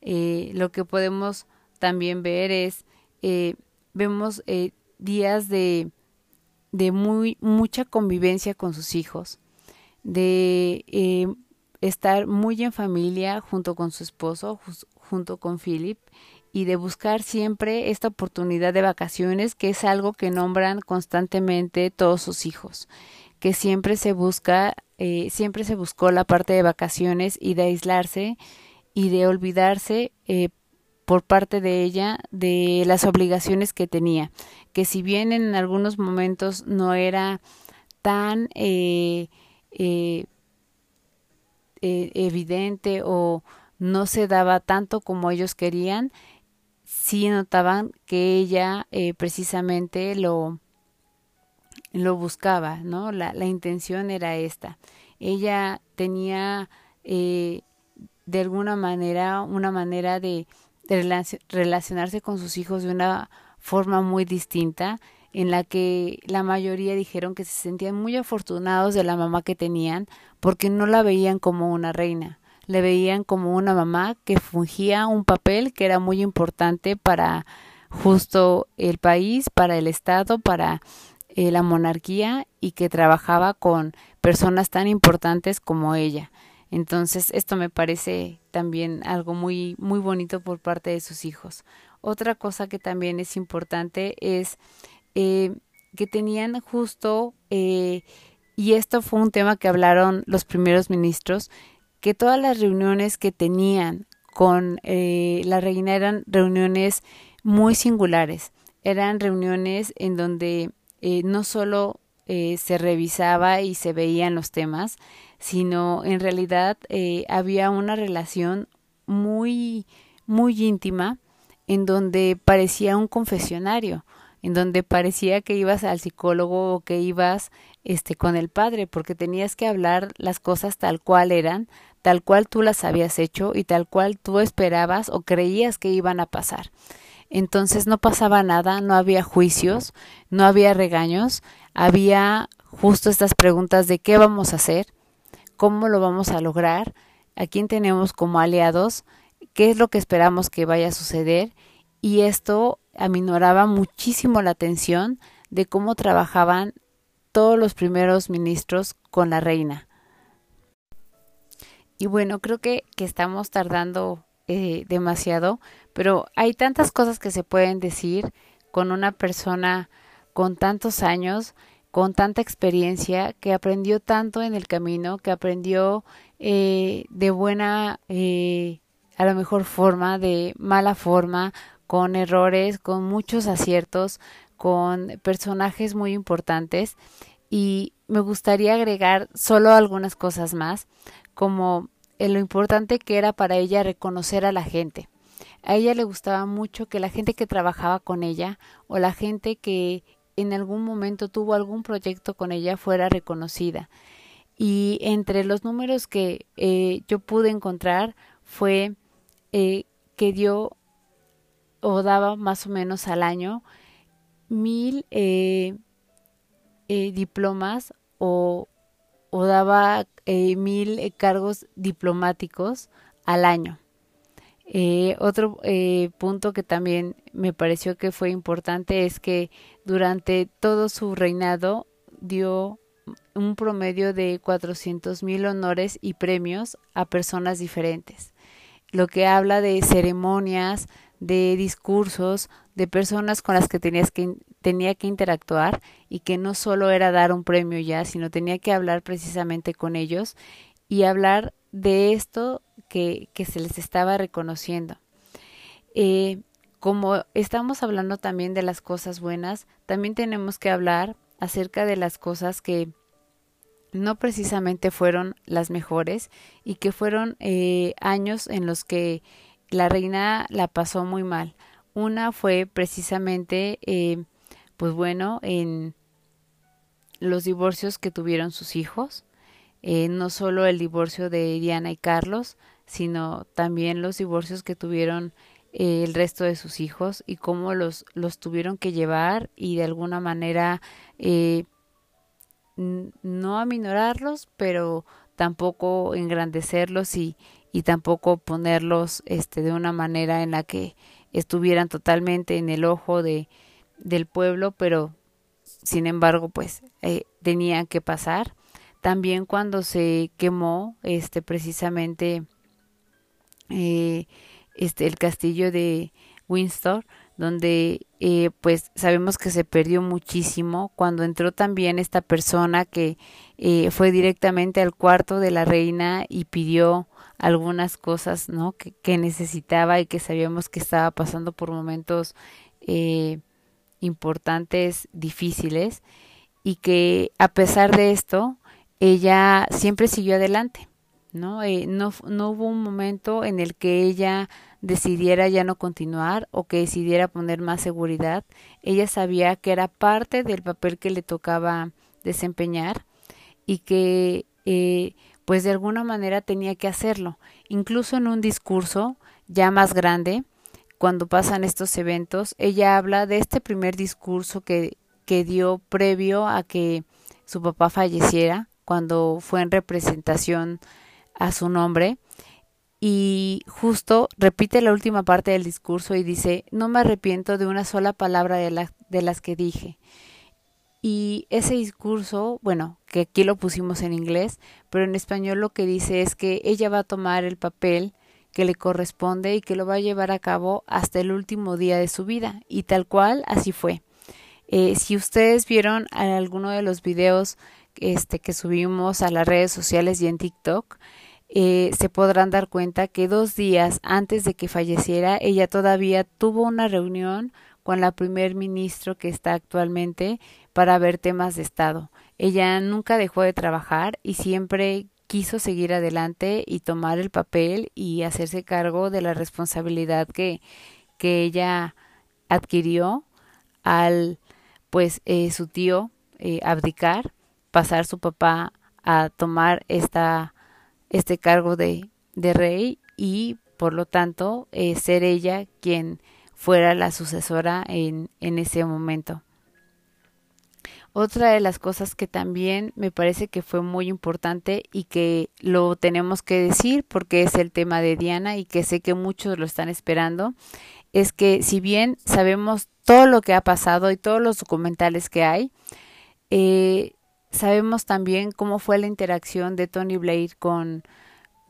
Eh, lo que podemos también ver es, eh, vemos eh, días de, de muy, mucha convivencia con sus hijos. de eh, estar muy en familia junto con su esposo, junto con Philip, y de buscar siempre esta oportunidad de vacaciones, que es algo que nombran constantemente todos sus hijos, que siempre se busca, eh, siempre se buscó la parte de vacaciones y de aislarse y de olvidarse eh, por parte de ella de las obligaciones que tenía, que si bien en algunos momentos no era tan eh, eh, eh, evidente o no se daba tanto como ellos querían, sí notaban que ella eh, precisamente lo, lo buscaba, ¿no? La, la intención era esta. Ella tenía eh, de alguna manera una manera de, de relacionarse con sus hijos de una forma muy distinta, en la que la mayoría dijeron que se sentían muy afortunados de la mamá que tenían, porque no la veían como una reina. Le veían como una mamá que fungía un papel que era muy importante para justo el país, para el Estado, para eh, la monarquía, y que trabajaba con personas tan importantes como ella. Entonces, esto me parece también algo muy, muy bonito por parte de sus hijos. Otra cosa que también es importante es eh, que tenían justo, eh, y esto fue un tema que hablaron los primeros ministros, que todas las reuniones que tenían con eh, la reina eran reuniones muy singulares, eran reuniones en donde eh, no solo eh, se revisaba y se veían los temas, sino en realidad eh, había una relación muy, muy íntima, en donde parecía un confesionario, en donde parecía que ibas al psicólogo o que ibas este, con el padre, porque tenías que hablar las cosas tal cual eran, tal cual tú las habías hecho y tal cual tú esperabas o creías que iban a pasar. Entonces no pasaba nada, no había juicios, no había regaños, había justo estas preguntas de qué vamos a hacer, cómo lo vamos a lograr, a quién tenemos como aliados, qué es lo que esperamos que vaya a suceder, y esto aminoraba muchísimo la atención de cómo trabajaban todos los primeros ministros con la reina. Y bueno, creo que, que estamos tardando eh, demasiado, pero hay tantas cosas que se pueden decir con una persona con tantos años, con tanta experiencia, que aprendió tanto en el camino, que aprendió eh, de buena, eh, a lo mejor forma, de mala forma, con errores, con muchos aciertos, con personajes muy importantes, y me gustaría agregar solo algunas cosas más, como lo importante que era para ella reconocer a la gente. A ella le gustaba mucho que la gente que trabajaba con ella o la gente que en algún momento tuvo algún proyecto con ella fuera reconocida. Y entre los números que eh, yo pude encontrar fue eh, que dio o daba más o menos al año mil eh, eh, diplomas o, o daba eh, mil eh, cargos diplomáticos al año. Eh, otro eh, punto que también me pareció que fue importante es que durante todo su reinado dio un promedio de cuatrocientos mil honores y premios a personas diferentes, lo que habla de ceremonias, de discursos, de personas con las que tenías que tenía que interactuar, y que no solo era dar un premio ya, sino tenía que hablar precisamente con ellos y hablar de esto que, que se les estaba reconociendo. Eh, como estamos hablando también de las cosas buenas, también tenemos que hablar acerca de las cosas que no precisamente fueron las mejores, y que fueron eh, años en los que la reina la pasó muy mal. Una fue precisamente, eh, pues bueno, en los divorcios que tuvieron sus hijos, eh, no solo el divorcio de Diana y Carlos, sino también los divorcios que tuvieron eh, el resto de sus hijos, y cómo los, los tuvieron que llevar y de alguna manera eh, no aminorarlos, pero tampoco engrandecerlos y y tampoco ponerlos este, de una manera en la que estuvieran totalmente en el ojo de, del pueblo, pero sin embargo pues eh, tenían que pasar. También cuando se quemó este precisamente eh, este el castillo de Windsor, donde eh, pues sabemos que se perdió muchísimo cuando entró también esta persona que eh, fue directamente al cuarto de la reina y pidió algunas cosas, ¿no? que, que necesitaba y que sabíamos que estaba pasando por momentos eh, importantes, difíciles, y que a pesar de esto ella siempre siguió adelante, ¿no? Eh, no, no hubo un momento en el que ella decidiera ya no continuar o que decidiera poner más seguridad. Ella sabía que era parte del papel que le tocaba desempeñar y que eh, pues de alguna manera tenía que hacerlo. Incluso en un discurso ya más grande, cuando pasan estos eventos, ella habla de este primer discurso que, que dio previo a que su papá falleciera, cuando fue en representación a su nombre, y justo repite la última parte del discurso y dice: no me arrepiento de una sola palabra de, la, de las que dije. Y ese discurso, bueno, que aquí lo pusimos en inglés, pero en español lo que dice es que ella va a tomar el papel que le corresponde y que lo va a llevar a cabo hasta el último día de su vida, y tal cual así fue. Eh, si ustedes vieron en alguno de los videos Este, que subimos a las redes sociales y en TikTok, eh, se podrán dar cuenta que dos días antes de que falleciera, ella todavía tuvo una reunión con la primer ministro que está actualmente para ver temas de Estado. Ella nunca dejó de trabajar y siempre quiso seguir adelante y tomar el papel y hacerse cargo de la responsabilidad que, que ella adquirió al, pues, eh, su tío eh, abdicar, pasar su papá a tomar esta este cargo de, de rey, y por lo tanto eh, ser ella quien fuera la sucesora en, en ese momento. Otra de las cosas que también me parece que fue muy importante y que lo tenemos que decir porque es el tema de Diana y que sé que muchos lo están esperando, es que si bien sabemos todo lo que ha pasado y todos los documentales que hay, eh, sabemos también cómo fue la interacción de Tony Blair con,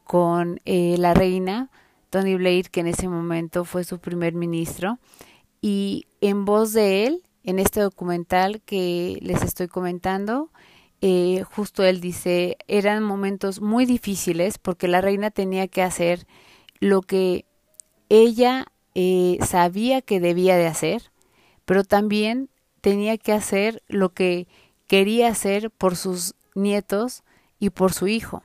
con eh, la reina. Tony Blair, que en ese momento fue su primer ministro, y en voz de él, en este documental que les estoy comentando, eh, justo él dice, eran momentos muy difíciles porque la reina tenía que hacer lo que ella eh, sabía que debía de hacer, pero también tenía que hacer lo que quería hacer por sus nietos y por su hijo.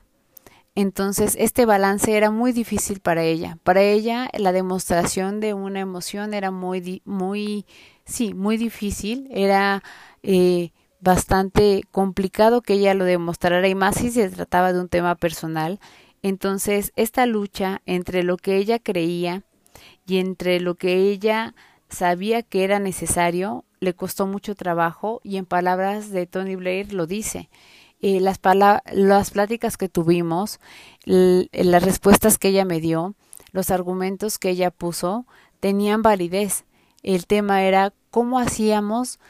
Entonces, este balance era muy difícil para ella. Para ella, la demostración de una emoción era muy, muy, sí, muy difícil. Era eh, bastante complicado que ella lo demostrara, y más si se trataba de un tema personal. Entonces, esta lucha entre lo que ella creía y entre lo que ella sabía que era necesario, le costó mucho trabajo, y en palabras de Tony Blair lo dice. Eh, las, pala- las pláticas que tuvimos, l- las respuestas que ella me dio, los argumentos que ella puso, tenían validez. El tema era cómo hacíamos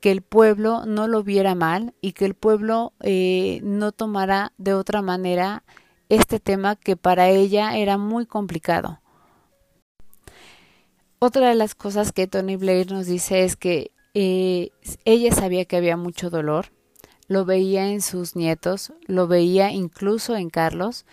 que el pueblo no lo viera mal y que el pueblo eh, no tomara de otra manera este tema que para ella era muy complicado. Otra de las cosas que Tony Blair nos dice es que eh, ella sabía que había mucho dolor, lo veía en sus nietos, lo veía incluso en Carlos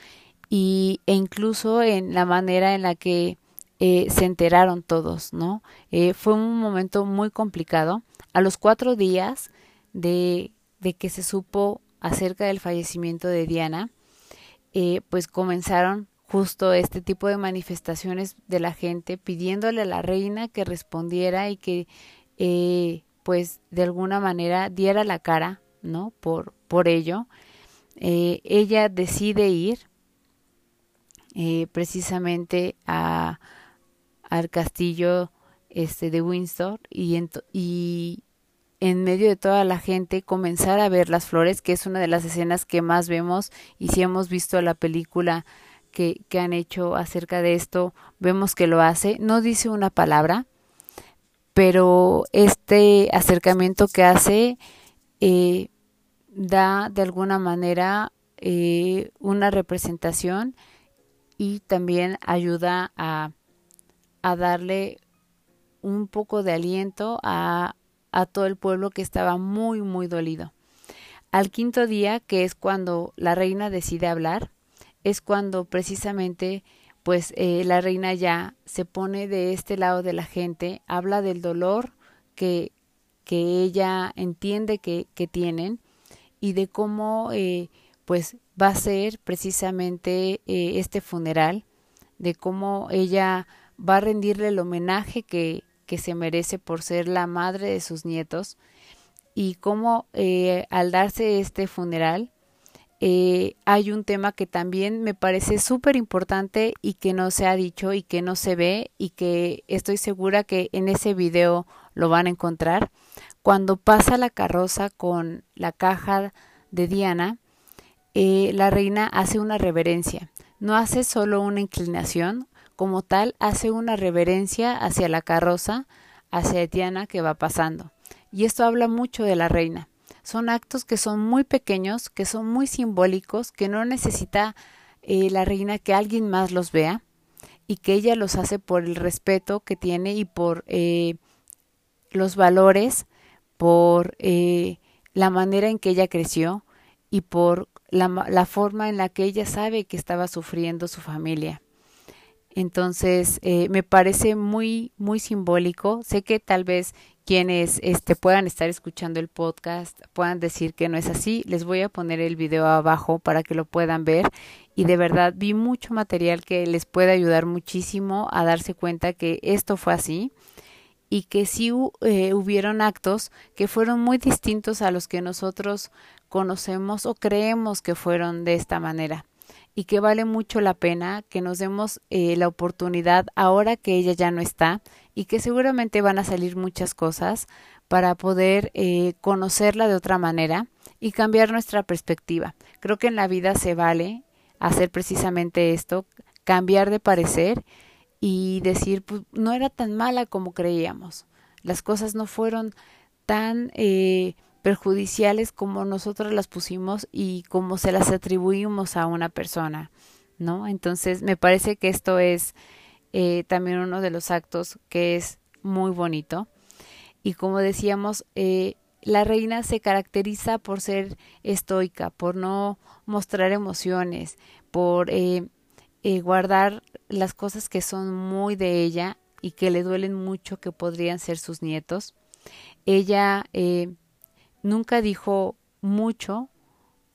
y, e incluso en la manera en la que eh, se enteraron todos, ¿no? Eh, fue un momento muy complicado. A los cuatro días de, de que se supo acerca del fallecimiento de Diana, eh, pues comenzaron justo este tipo de manifestaciones de la gente pidiéndole a la reina que respondiera y que eh, pues de alguna manera diera la cara, ¿no? Por, por ello, eh, ella decide ir eh, precisamente a, al castillo este, de Windsor y en, y en medio de toda la gente comenzar a ver las flores, que es una de las escenas que más vemos, y si hemos visto la película Que, que han hecho acerca de esto, vemos que lo hace. No dice una palabra, pero este acercamiento que hace eh, da de alguna manera eh, una representación y también ayuda a, a darle un poco de aliento a, a todo el pueblo que estaba muy, muy dolido. Al quinto día, que es cuando la reina decide hablar, es cuando precisamente pues eh, la reina ya se pone de este lado de la gente, habla del dolor que, que ella entiende que, que tienen y de cómo eh, pues va a ser precisamente eh, este funeral, de cómo ella va a rendirle el homenaje que, que se merece por ser la madre de sus nietos y cómo eh, al darse este funeral eh, hay un tema que también me parece súper importante y que no se ha dicho y que no se ve y que estoy segura que en ese video lo van a encontrar. Cuando pasa la carroza con la caja de Diana, eh, la reina hace una reverencia, no hace solo una inclinación, como tal hace una reverencia hacia la carroza, hacia Diana que va pasando. Y esto habla mucho de la reina. Son actos que son muy pequeños, que son muy simbólicos, que no necesita eh, la reina que alguien más los vea y que ella los hace por el respeto que tiene y por eh, los valores, por eh, la manera en que ella creció y por la, la forma en la que ella sabe que estaba sufriendo su familia. Entonces, eh, me parece muy, muy simbólico. Sé que tal vez quienes este, puedan estar escuchando el podcast puedan decir que no es así. Les voy a poner el video abajo para que lo puedan ver. Y de verdad, vi mucho material que les puede ayudar muchísimo a darse cuenta que esto fue así. Y que sí eh, hubieron actos que fueron muy distintos a los que nosotros conocemos o creemos que fueron de esta manera. Y que vale mucho la pena que nos demos eh, la oportunidad ahora que ella ya no está y que seguramente van a salir muchas cosas para poder eh, conocerla de otra manera y cambiar nuestra perspectiva. Creo que en la vida se vale hacer precisamente esto, cambiar de parecer y decir, pues, no era tan mala como creíamos. Las cosas no fueron tan eh, perjudiciales como nosotros las pusimos y como se las atribuimos a una persona, ¿no? Entonces me parece que esto es eh, también uno de los actos que es muy bonito. Y como decíamos, eh, la reina se caracteriza por ser estoica, por no mostrar emociones, por eh, eh, guardar las cosas que son muy de ella y que le duelen mucho, que podrían ser sus nietos. Ella eh, Nunca dijo mucho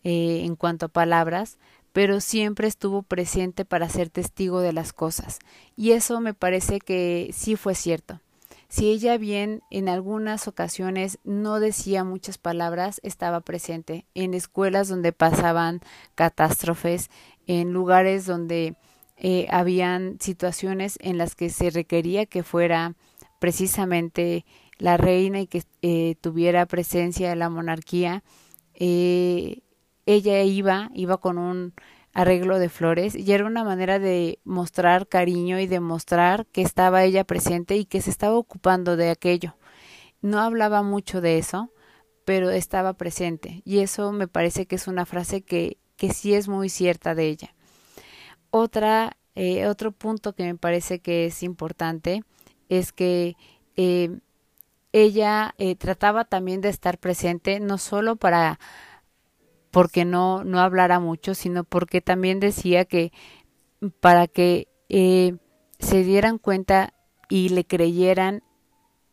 eh, en cuanto a palabras, pero siempre estuvo presente para ser testigo de las cosas. Y eso me parece que sí fue cierto. Si ella bien en algunas ocasiones no decía muchas palabras, estaba presente en escuelas donde pasaban catástrofes, en lugares donde eh, habían situaciones en las que se requería que fuera precisamente la reina y que eh, tuviera presencia de la monarquía. eh, ella iba, iba con un arreglo de flores y era una manera de mostrar cariño y demostrar que estaba ella presente y que se estaba ocupando de aquello. No hablaba mucho de eso, pero estaba presente y eso me parece que es una frase que, que sí es muy cierta de ella. Otra, eh, otro punto que me parece que es importante es que eh, Ella eh, trataba también de estar presente, no solo para porque no, no hablara mucho, sino porque también decía que para que eh, se dieran cuenta y le creyeran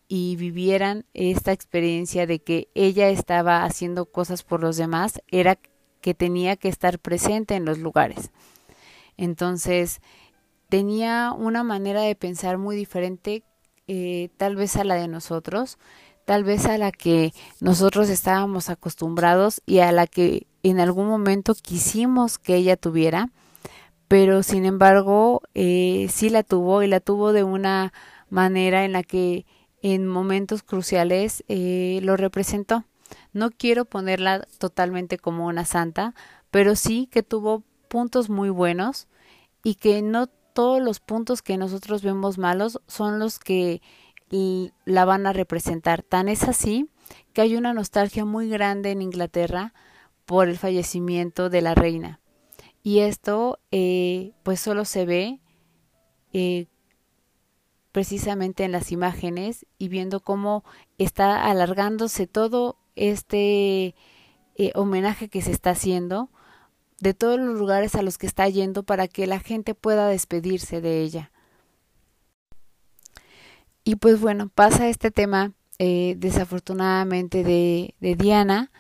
y vivieran esta experiencia de que ella estaba haciendo cosas por los demás, era que tenía que estar presente en los lugares. Entonces, tenía una manera de pensar muy diferente, Eh, tal vez a la de nosotros, tal vez a la que nosotros estábamos acostumbrados y a la que en algún momento quisimos que ella tuviera, pero sin embargo eh, sí la tuvo y la tuvo de una manera en la que en momentos cruciales eh, lo representó. No quiero ponerla totalmente como una santa, pero sí que tuvo puntos muy buenos y que no todos los puntos que nosotros vemos malos son los que la van a representar. Tan es así que hay una nostalgia muy grande en Inglaterra por el fallecimiento de la reina. Y esto eh, pues solo se ve eh, precisamente en las imágenes y viendo cómo está alargándose todo este eh, homenaje que se está haciendo, de todos los lugares a los que está yendo para que la gente pueda despedirse de ella. Y pues bueno, pasa este tema eh, desafortunadamente de, de Diana.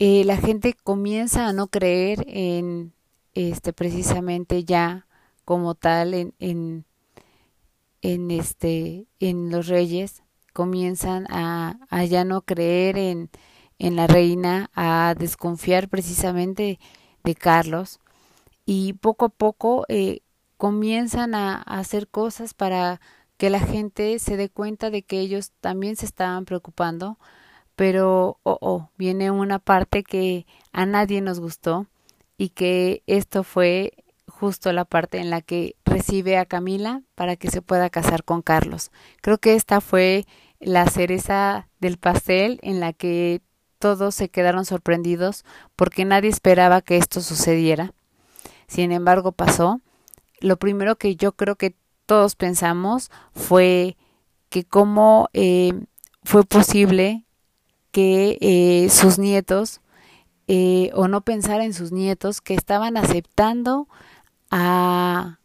Eh, la gente comienza a no creer en este precisamente ya como tal en, en, en este en los reyes, comienzan a, a ya no creer en, en la reina, a desconfiar precisamente de Carlos, y poco a poco eh, comienzan a, a hacer cosas para que la gente se dé cuenta de que ellos también se estaban preocupando, pero oh, oh, viene una parte que a nadie nos gustó y que esto fue justo la parte en la que recibe a Camila para que se pueda casar con Carlos. Creo que esta fue la cereza del pastel en la que todos se quedaron sorprendidos porque nadie esperaba que esto sucediera. Sin embargo, pasó. Lo primero que yo creo que todos pensamos fue que cómo eh, fue posible que eh, sus nietos eh, o no pensar en sus nietos que estaban aceptando a,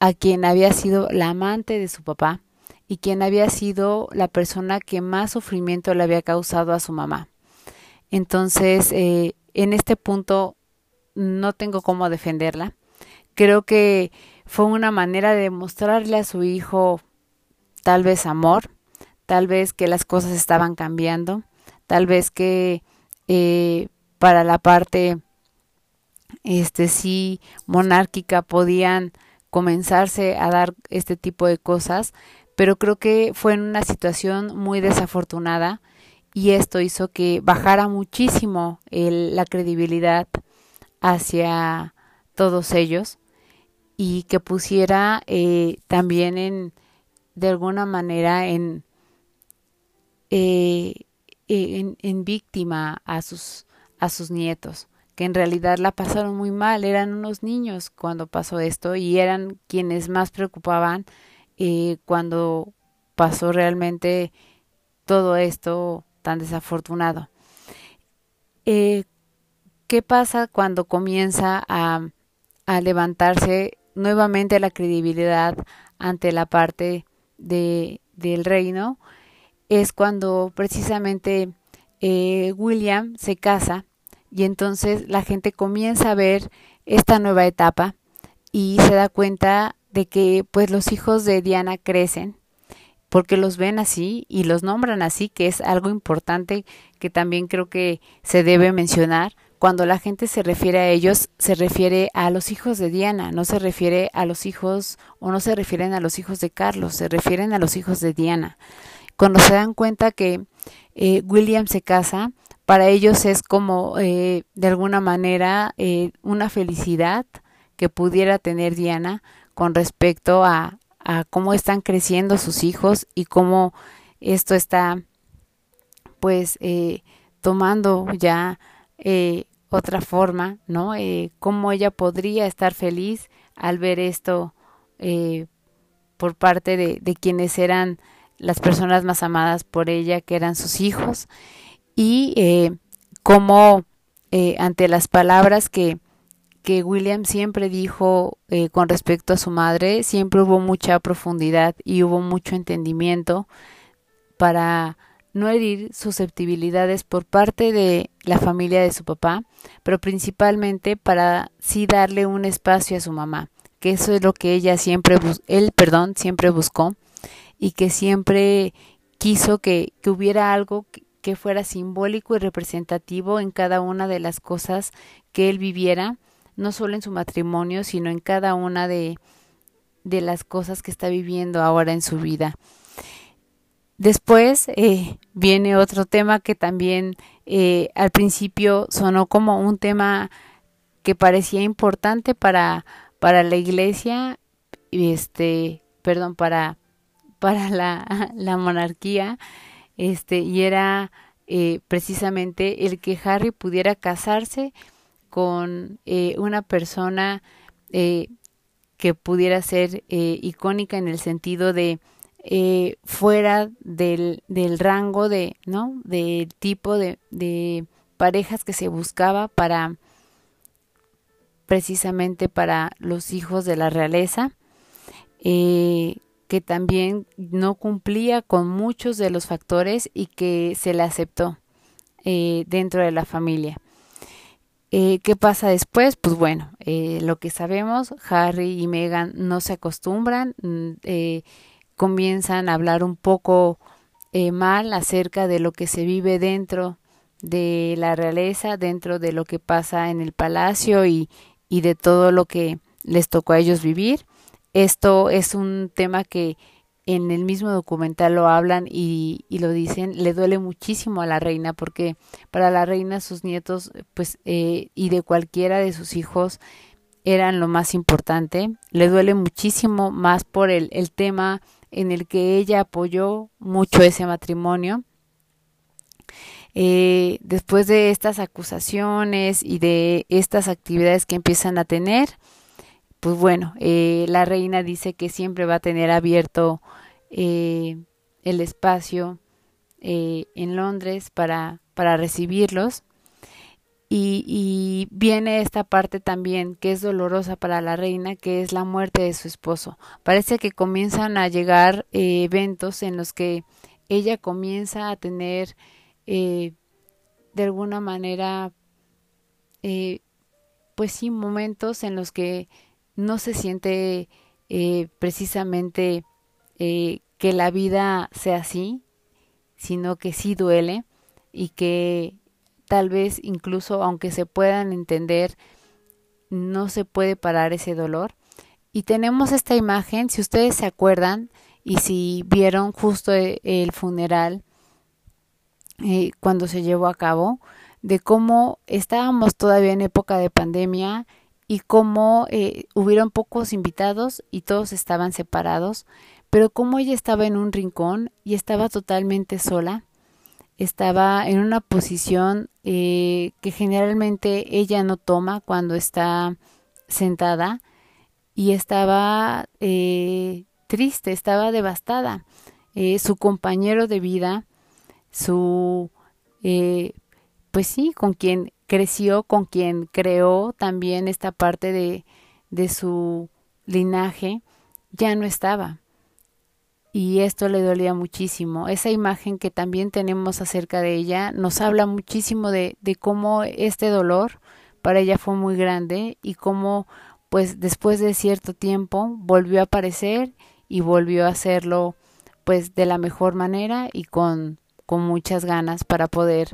a quien había sido la amante de su papá y quien había sido la persona que más sufrimiento le había causado a su mamá. Entonces, eh, en este punto no tengo cómo defenderla. Creo que fue una manera de mostrarle a su hijo tal vez amor, tal vez que las cosas estaban cambiando, tal vez que eh, para la parte este sí monárquica podían comenzarse a dar este tipo de cosas, pero creo que fue en una situación muy desafortunada y esto hizo que bajara muchísimo el, la credibilidad hacia todos ellos y que pusiera eh, también en de alguna manera en, eh, en en víctima a sus a sus nietos, que en realidad la pasaron muy mal, eran unos niños cuando pasó esto y eran quienes más preocupaban eh, cuando pasó realmente todo esto tan desafortunado. Eh, ¿qué pasa cuando comienza a a levantarse nuevamente la credibilidad ante la parte de, del reino? Es cuando precisamente eh, William se casa y entonces la gente comienza a ver esta nueva etapa y se da cuenta de que pues los hijos de Diana crecen porque los ven así y los nombran así, que es algo importante que también creo que se debe mencionar. Cuando la gente se refiere a ellos, se refiere a los hijos de Diana, no se refiere a los hijos o no se refieren a los hijos de Carlos, se refieren a los hijos de Diana. Cuando se dan cuenta que eh, William se casa, para ellos es como eh, de alguna manera eh, una felicidad que pudiera tener Diana con respecto a, a cómo están creciendo sus hijos y cómo esto está pues eh, tomando ya eh, otra forma, ¿no? Eh, cómo ella podría estar feliz al ver esto eh, por parte de, de quienes eran las personas más amadas por ella, que eran sus hijos, y eh, cómo eh, ante las palabras que, que William siempre dijo eh, con respecto a su madre, siempre hubo mucha profundidad y hubo mucho entendimiento para no herir susceptibilidades por parte de la familia de su papá, pero principalmente para sí darle un espacio a su mamá, que eso es lo que ella siempre bus- él, perdón, siempre buscó y que siempre quiso que, que hubiera algo que, que fuera simbólico y representativo en cada una de las cosas que él viviera, no solo en su matrimonio, sino en cada una de, de las cosas que está viviendo ahora en su vida. Después eh, viene otro tema que también eh, al principio sonó como un tema que parecía importante para, para la iglesia, este, perdón, para, para la, la monarquía, este, y era eh, precisamente el que Harry pudiera casarse con eh, una persona eh, que pudiera ser eh, icónica en el sentido de eh, fuera del, del rango de, ¿no? del tipo de, de parejas que se buscaba para precisamente para los hijos de la realeza, eh, que también no cumplía con muchos de los factores y que se le aceptó eh, dentro de la familia. Eh, ¿Qué pasa después? Pues bueno, eh, lo que sabemos, Harry y Meghan no se acostumbran, eh, comienzan a hablar un poco eh, mal acerca de lo que se vive dentro de la realeza, dentro de lo que pasa en el palacio y, y de todo lo que les tocó a ellos vivir. Esto es un tema que en el mismo documental lo hablan y, y lo dicen, le duele muchísimo a la reina porque para la reina sus nietos pues eh, y de cualquiera de sus hijos eran lo más importante. Le duele muchísimo más por el, el tema en el que ella apoyó mucho ese matrimonio. Eh, después de estas acusaciones y de estas actividades que empiezan a tener, pues bueno, eh, la reina dice que siempre va a tener abierto eh, el espacio eh, en Londres para, para recibirlos. Y, y viene esta parte también que es dolorosa para la reina, que es la muerte de su esposo. Parece que comienzan a llegar eh, eventos en los que ella comienza a tener eh, de alguna manera, eh, pues sí, momentos en los que no se siente eh, precisamente eh, que la vida sea así, sino que sí duele y que tal vez incluso aunque se puedan entender, no se puede parar ese dolor. Y tenemos esta imagen, si ustedes se acuerdan y si vieron justo el funeral eh, cuando se llevó a cabo, de cómo estábamos todavía en época de pandemia y cómo eh, hubieron pocos invitados y todos estaban separados, pero cómo ella estaba en un rincón y estaba totalmente sola, estaba en una posición eh, que generalmente ella no toma cuando está sentada y estaba eh, triste, estaba devastada. Eh, su compañero de vida, su, eh, pues sí, con quien creció, con quien creó también esta parte de, de su linaje, ya no estaba. Y esto le dolía muchísimo. Esa imagen que también tenemos acerca de ella nos habla muchísimo de, de cómo este dolor para ella fue muy grande y cómo pues después de cierto tiempo volvió a aparecer y volvió a hacerlo pues de la mejor manera y con, con muchas ganas para poder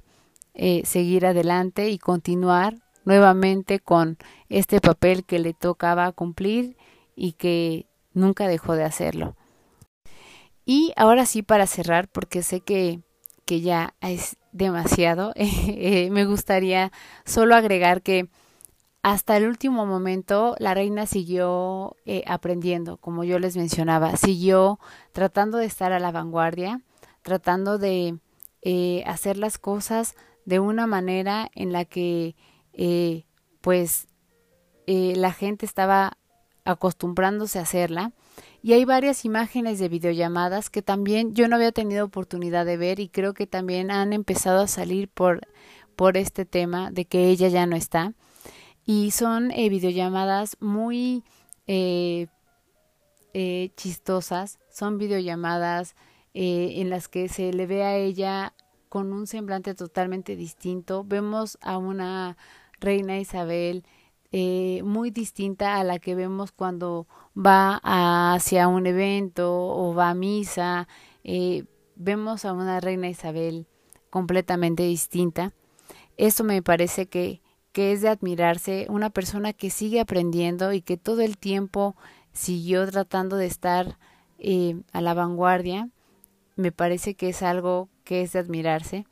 Eh, seguir adelante y continuar nuevamente con este papel que le tocaba cumplir y que nunca dejó de hacerlo. Y ahora sí, para cerrar, porque sé que, que ya es demasiado, eh, eh, me gustaría solo agregar que hasta el último momento la reina siguió eh, aprendiendo, como yo les mencionaba, siguió tratando de estar a la vanguardia, tratando de eh, hacer las cosas de una manera en la que eh, pues eh, la gente estaba acostumbrándose a hacerla. Y hay varias imágenes de videollamadas que también yo no había tenido oportunidad de ver y creo que también han empezado a salir por, por este tema de que ella ya no está. Y son eh, videollamadas muy eh, eh, chistosas, son videollamadas eh, en las que se le ve a ella con un semblante totalmente distinto. Vemos a una reina Isabel eh, muy distinta a la que vemos cuando va hacia un evento o va a misa. Eh, vemos a una reina Isabel completamente distinta. Esto me parece que, que es de admirarse, una persona que sigue aprendiendo y que todo el tiempo siguió tratando de estar eh, a la vanguardia. Me parece que es algo que es de admirarse.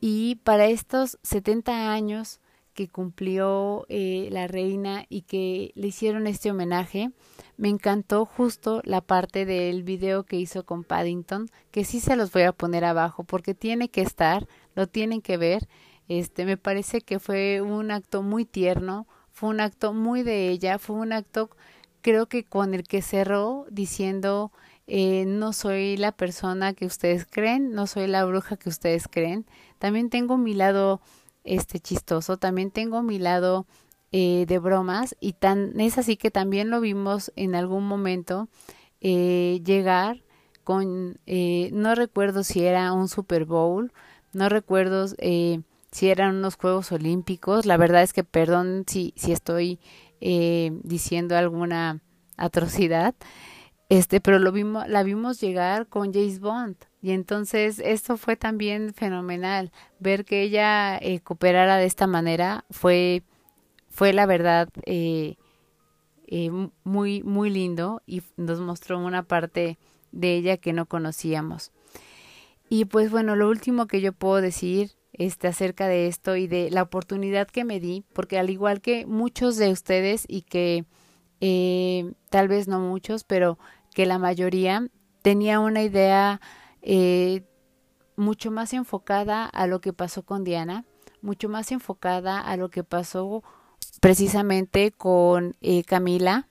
Y para estos setenta años que cumplió eh, la reina y que le hicieron este homenaje, me encantó justo la parte del video que hizo con Paddington, que sí se los voy a poner abajo porque tiene que estar, lo tienen que ver. Este, me parece que fue un acto muy tierno, fue un acto muy de ella, fue un acto creo que con el que cerró diciendo eh, no soy la persona que ustedes creen, no soy la bruja que ustedes creen, también tengo mi lado este chistoso, también tengo mi lado eh, de bromas y tan es así que también lo vimos en algún momento eh, llegar con, eh, no recuerdo si era un Super Bowl, no recuerdo eh, si eran unos Juegos Olímpicos, la verdad es que perdón si, si estoy eh, diciendo alguna atrocidad, este, pero lo vimos, la vimos llegar con James Bond, y entonces esto fue también fenomenal, ver que ella eh, cooperara de esta manera fue, fue la verdad eh, eh, muy, muy lindo, y nos mostró una parte de ella que no conocíamos. Y pues bueno, lo último que yo puedo decir Este, acerca de esto y de la oportunidad que me di, porque al igual que muchos de ustedes y que eh, tal vez no muchos, pero que la mayoría tenía una idea eh, mucho más enfocada a lo que pasó con Diana, mucho más enfocada a lo que pasó precisamente con eh, Camila,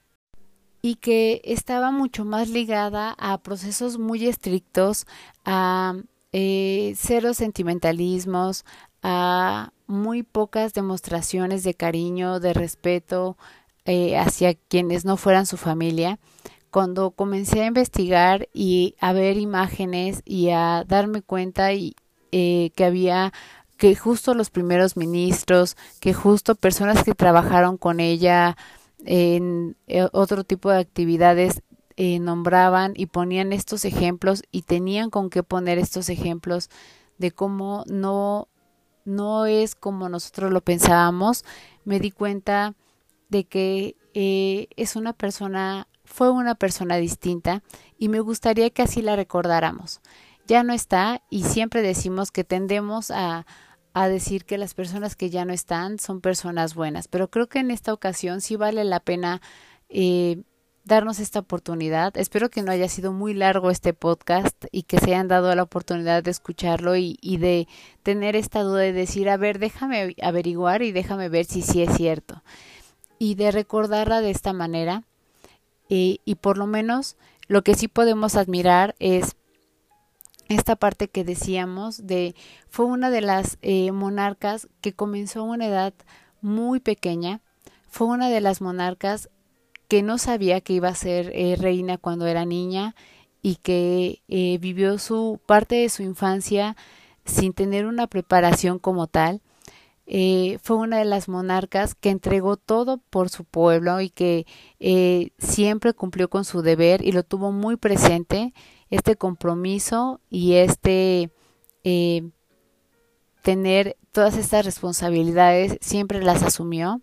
y que estaba mucho más ligada a procesos muy estrictos, a Eh, cero sentimentalismos, a muy pocas demostraciones de cariño, de respeto eh, hacia quienes no fueran su familia. Cuando comencé a investigar y a ver imágenes y a darme cuenta y, eh, que había, que justo los primeros ministros, que justo personas que trabajaron con ella en otro tipo de actividades, Eh, nombraban y ponían estos ejemplos y tenían con qué poner estos ejemplos de cómo no, no es como nosotros lo pensábamos, me di cuenta de que eh, es una persona, fue una persona distinta y me gustaría que así la recordáramos. Ya no está y siempre decimos que tendemos a, a decir que las personas que ya no están son personas buenas, pero creo que en esta ocasión sí vale la pena eh, darnos esta oportunidad. Espero que no haya sido muy largo este podcast y que se hayan dado la oportunidad de escucharlo y, y de tener esta duda de decir, a ver, déjame averiguar y déjame ver si sí es cierto. Y de recordarla de esta manera. Eh, y por lo menos lo que sí podemos admirar es esta parte que decíamos de fue una de las eh, monarcas que comenzó a una edad muy pequeña. Fue una de las monarcas que no sabía que iba a ser eh, reina cuando era niña y que eh, vivió su parte de su infancia sin tener una preparación como tal. Eh, fue una de las monarcas que entregó todo por su pueblo y que eh, siempre cumplió con su deber y lo tuvo muy presente, este compromiso y este eh, tener todas estas responsabilidades, siempre las asumió.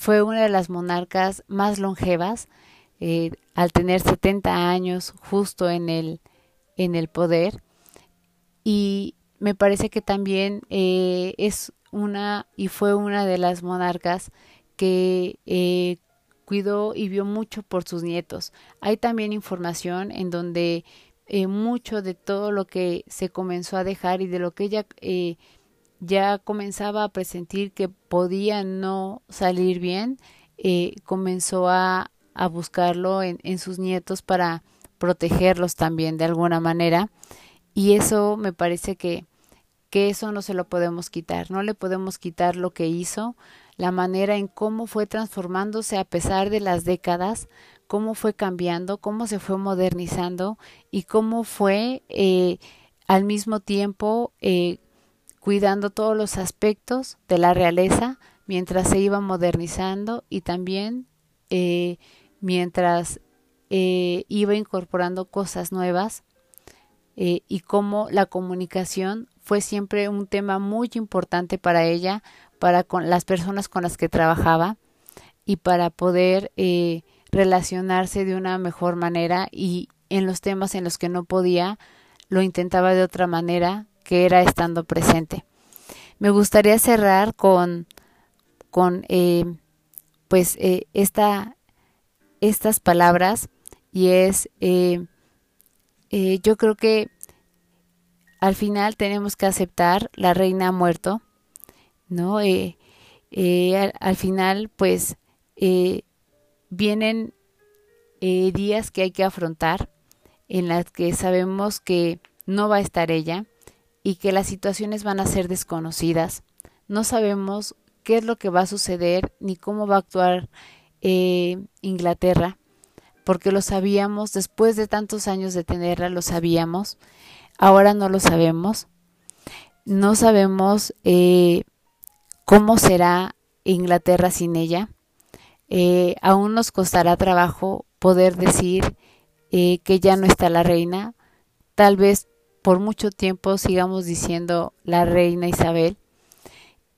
Fue una de las monarcas más longevas, eh, al tener setenta años justo en el, en el poder. Y me parece que también eh, es una y fue una de las monarcas que eh, cuidó y vio mucho por sus nietos. Hay también información en donde eh, mucho de todo lo que se comenzó a dejar y de lo que ella eh, ya comenzaba a presentir que podía no salir bien, eh, comenzó a, a buscarlo en, en sus nietos para protegerlos también de alguna manera, y eso me parece que, que eso no se lo podemos quitar, no le podemos quitar lo que hizo, la manera en cómo fue transformándose a pesar de las décadas, cómo fue cambiando, cómo se fue modernizando y cómo fue eh, al mismo tiempo eh, cuidando todos los aspectos de la realeza mientras se iba modernizando y también eh, mientras eh, iba incorporando cosas nuevas eh, y cómo la comunicación fue siempre un tema muy importante para ella, para con las personas con las que trabajaba y para poder eh, relacionarse de una mejor manera y en los temas en los que no podía lo intentaba de otra manera que era estando presente. Me gustaría cerrar con, con eh, pues eh, esta, estas palabras y es, eh, eh, yo creo que al final tenemos que aceptar, la reina ha muerto, ¿no? Eh, eh, al, al final, pues, eh, vienen eh, días que hay que afrontar, en las que sabemos que no va a estar ella y que las situaciones van a ser desconocidas. No sabemos qué es lo que va a suceder ni cómo va a actuar eh, Inglaterra, porque lo sabíamos, después de tantos años de tenerla, lo sabíamos, ahora no lo sabemos. No sabemos eh, cómo será Inglaterra sin ella. Eh, aún nos costará trabajo poder decir eh, que ya no está la reina. Tal vez por mucho tiempo sigamos diciendo la reina Isabel.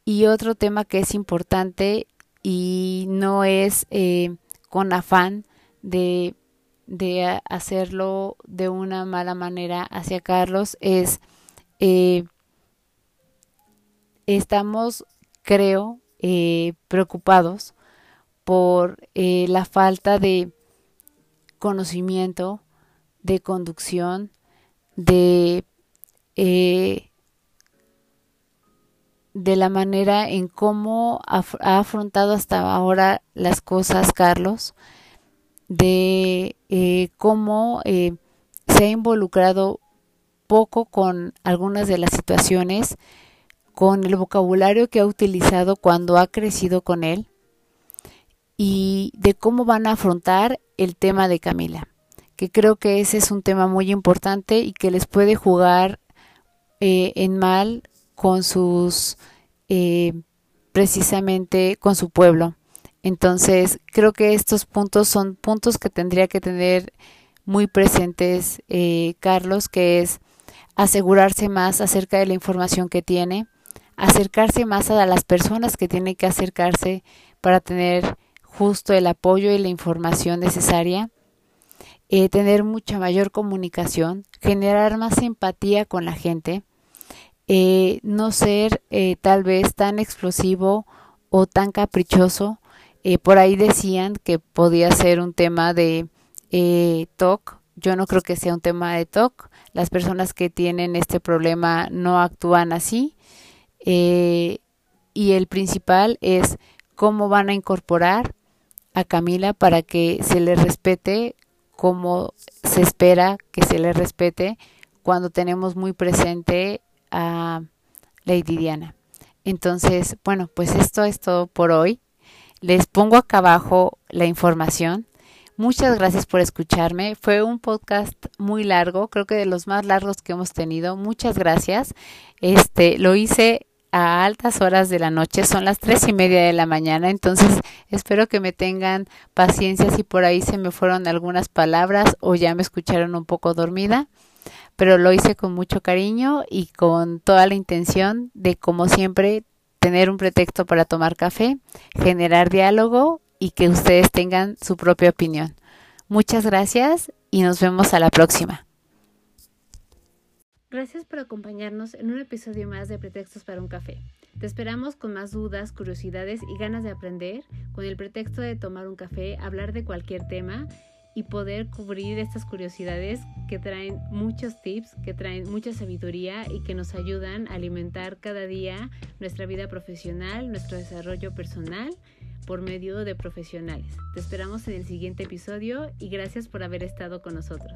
Y otro tema que es importante y no es eh, con afán, De, de hacerlo de una mala manera hacia Carlos, es eh, estamos, creo, eh, preocupados por eh, la falta de conocimiento, de conducción, de eh, de la manera en cómo af- ha afrontado hasta ahora las cosas Carlos, de eh, cómo eh, se ha involucrado poco con algunas de las situaciones, con el vocabulario que ha utilizado cuando ha crecido con él, y de cómo van a afrontar el tema de Camila, que creo que ese es un tema muy importante y que les puede jugar eh, en mal con sus eh, precisamente con su pueblo. Entonces, creo que estos puntos son puntos que tendría que tener muy presentes eh, Carlos, que es asegurarse más acerca de la información que tiene, acercarse más a las personas que tiene que acercarse para tener justo el apoyo y la información necesaria, eh, tener mucha mayor comunicación, generar más empatía con la gente, eh, no ser eh, tal vez tan explosivo o tan caprichoso. Eh, por ahí decían que podía ser un tema de eh, T O C. Yo no creo que sea un tema de T O C. Las personas que tienen este problema no actúan así. Eh, y el principal es cómo van a incorporar a Camila para que se le respete como se espera que se le respete cuando tenemos muy presente a Lady Diana. Entonces, bueno, pues esto es todo por hoy. Les pongo acá abajo la información. Muchas gracias por escucharme. Fue un podcast muy largo, creo que de los más largos que hemos tenido. Muchas gracias. Este, lo hice a altas horas de la noche, son las tres y media de la mañana. Entonces, espero que me tengan paciencia si por ahí se me fueron algunas palabras o ya me escucharon un poco dormida. Pero lo hice con mucho cariño y con toda la intención de, como siempre, tener un pretexto para tomar café, generar diálogo y que ustedes tengan su propia opinión. Muchas gracias y nos vemos a la próxima. Gracias por acompañarnos en un episodio más de Pretextos para un Café. Te esperamos con más dudas, curiosidades y ganas de aprender, con el pretexto de tomar un café, hablar de cualquier tema y poder cubrir estas curiosidades que traen muchos tips, que traen mucha sabiduría y que nos ayudan a alimentar cada día nuestra vida profesional, nuestro desarrollo personal por medio de profesionales. Te esperamos en el siguiente episodio y gracias por haber estado con nosotros.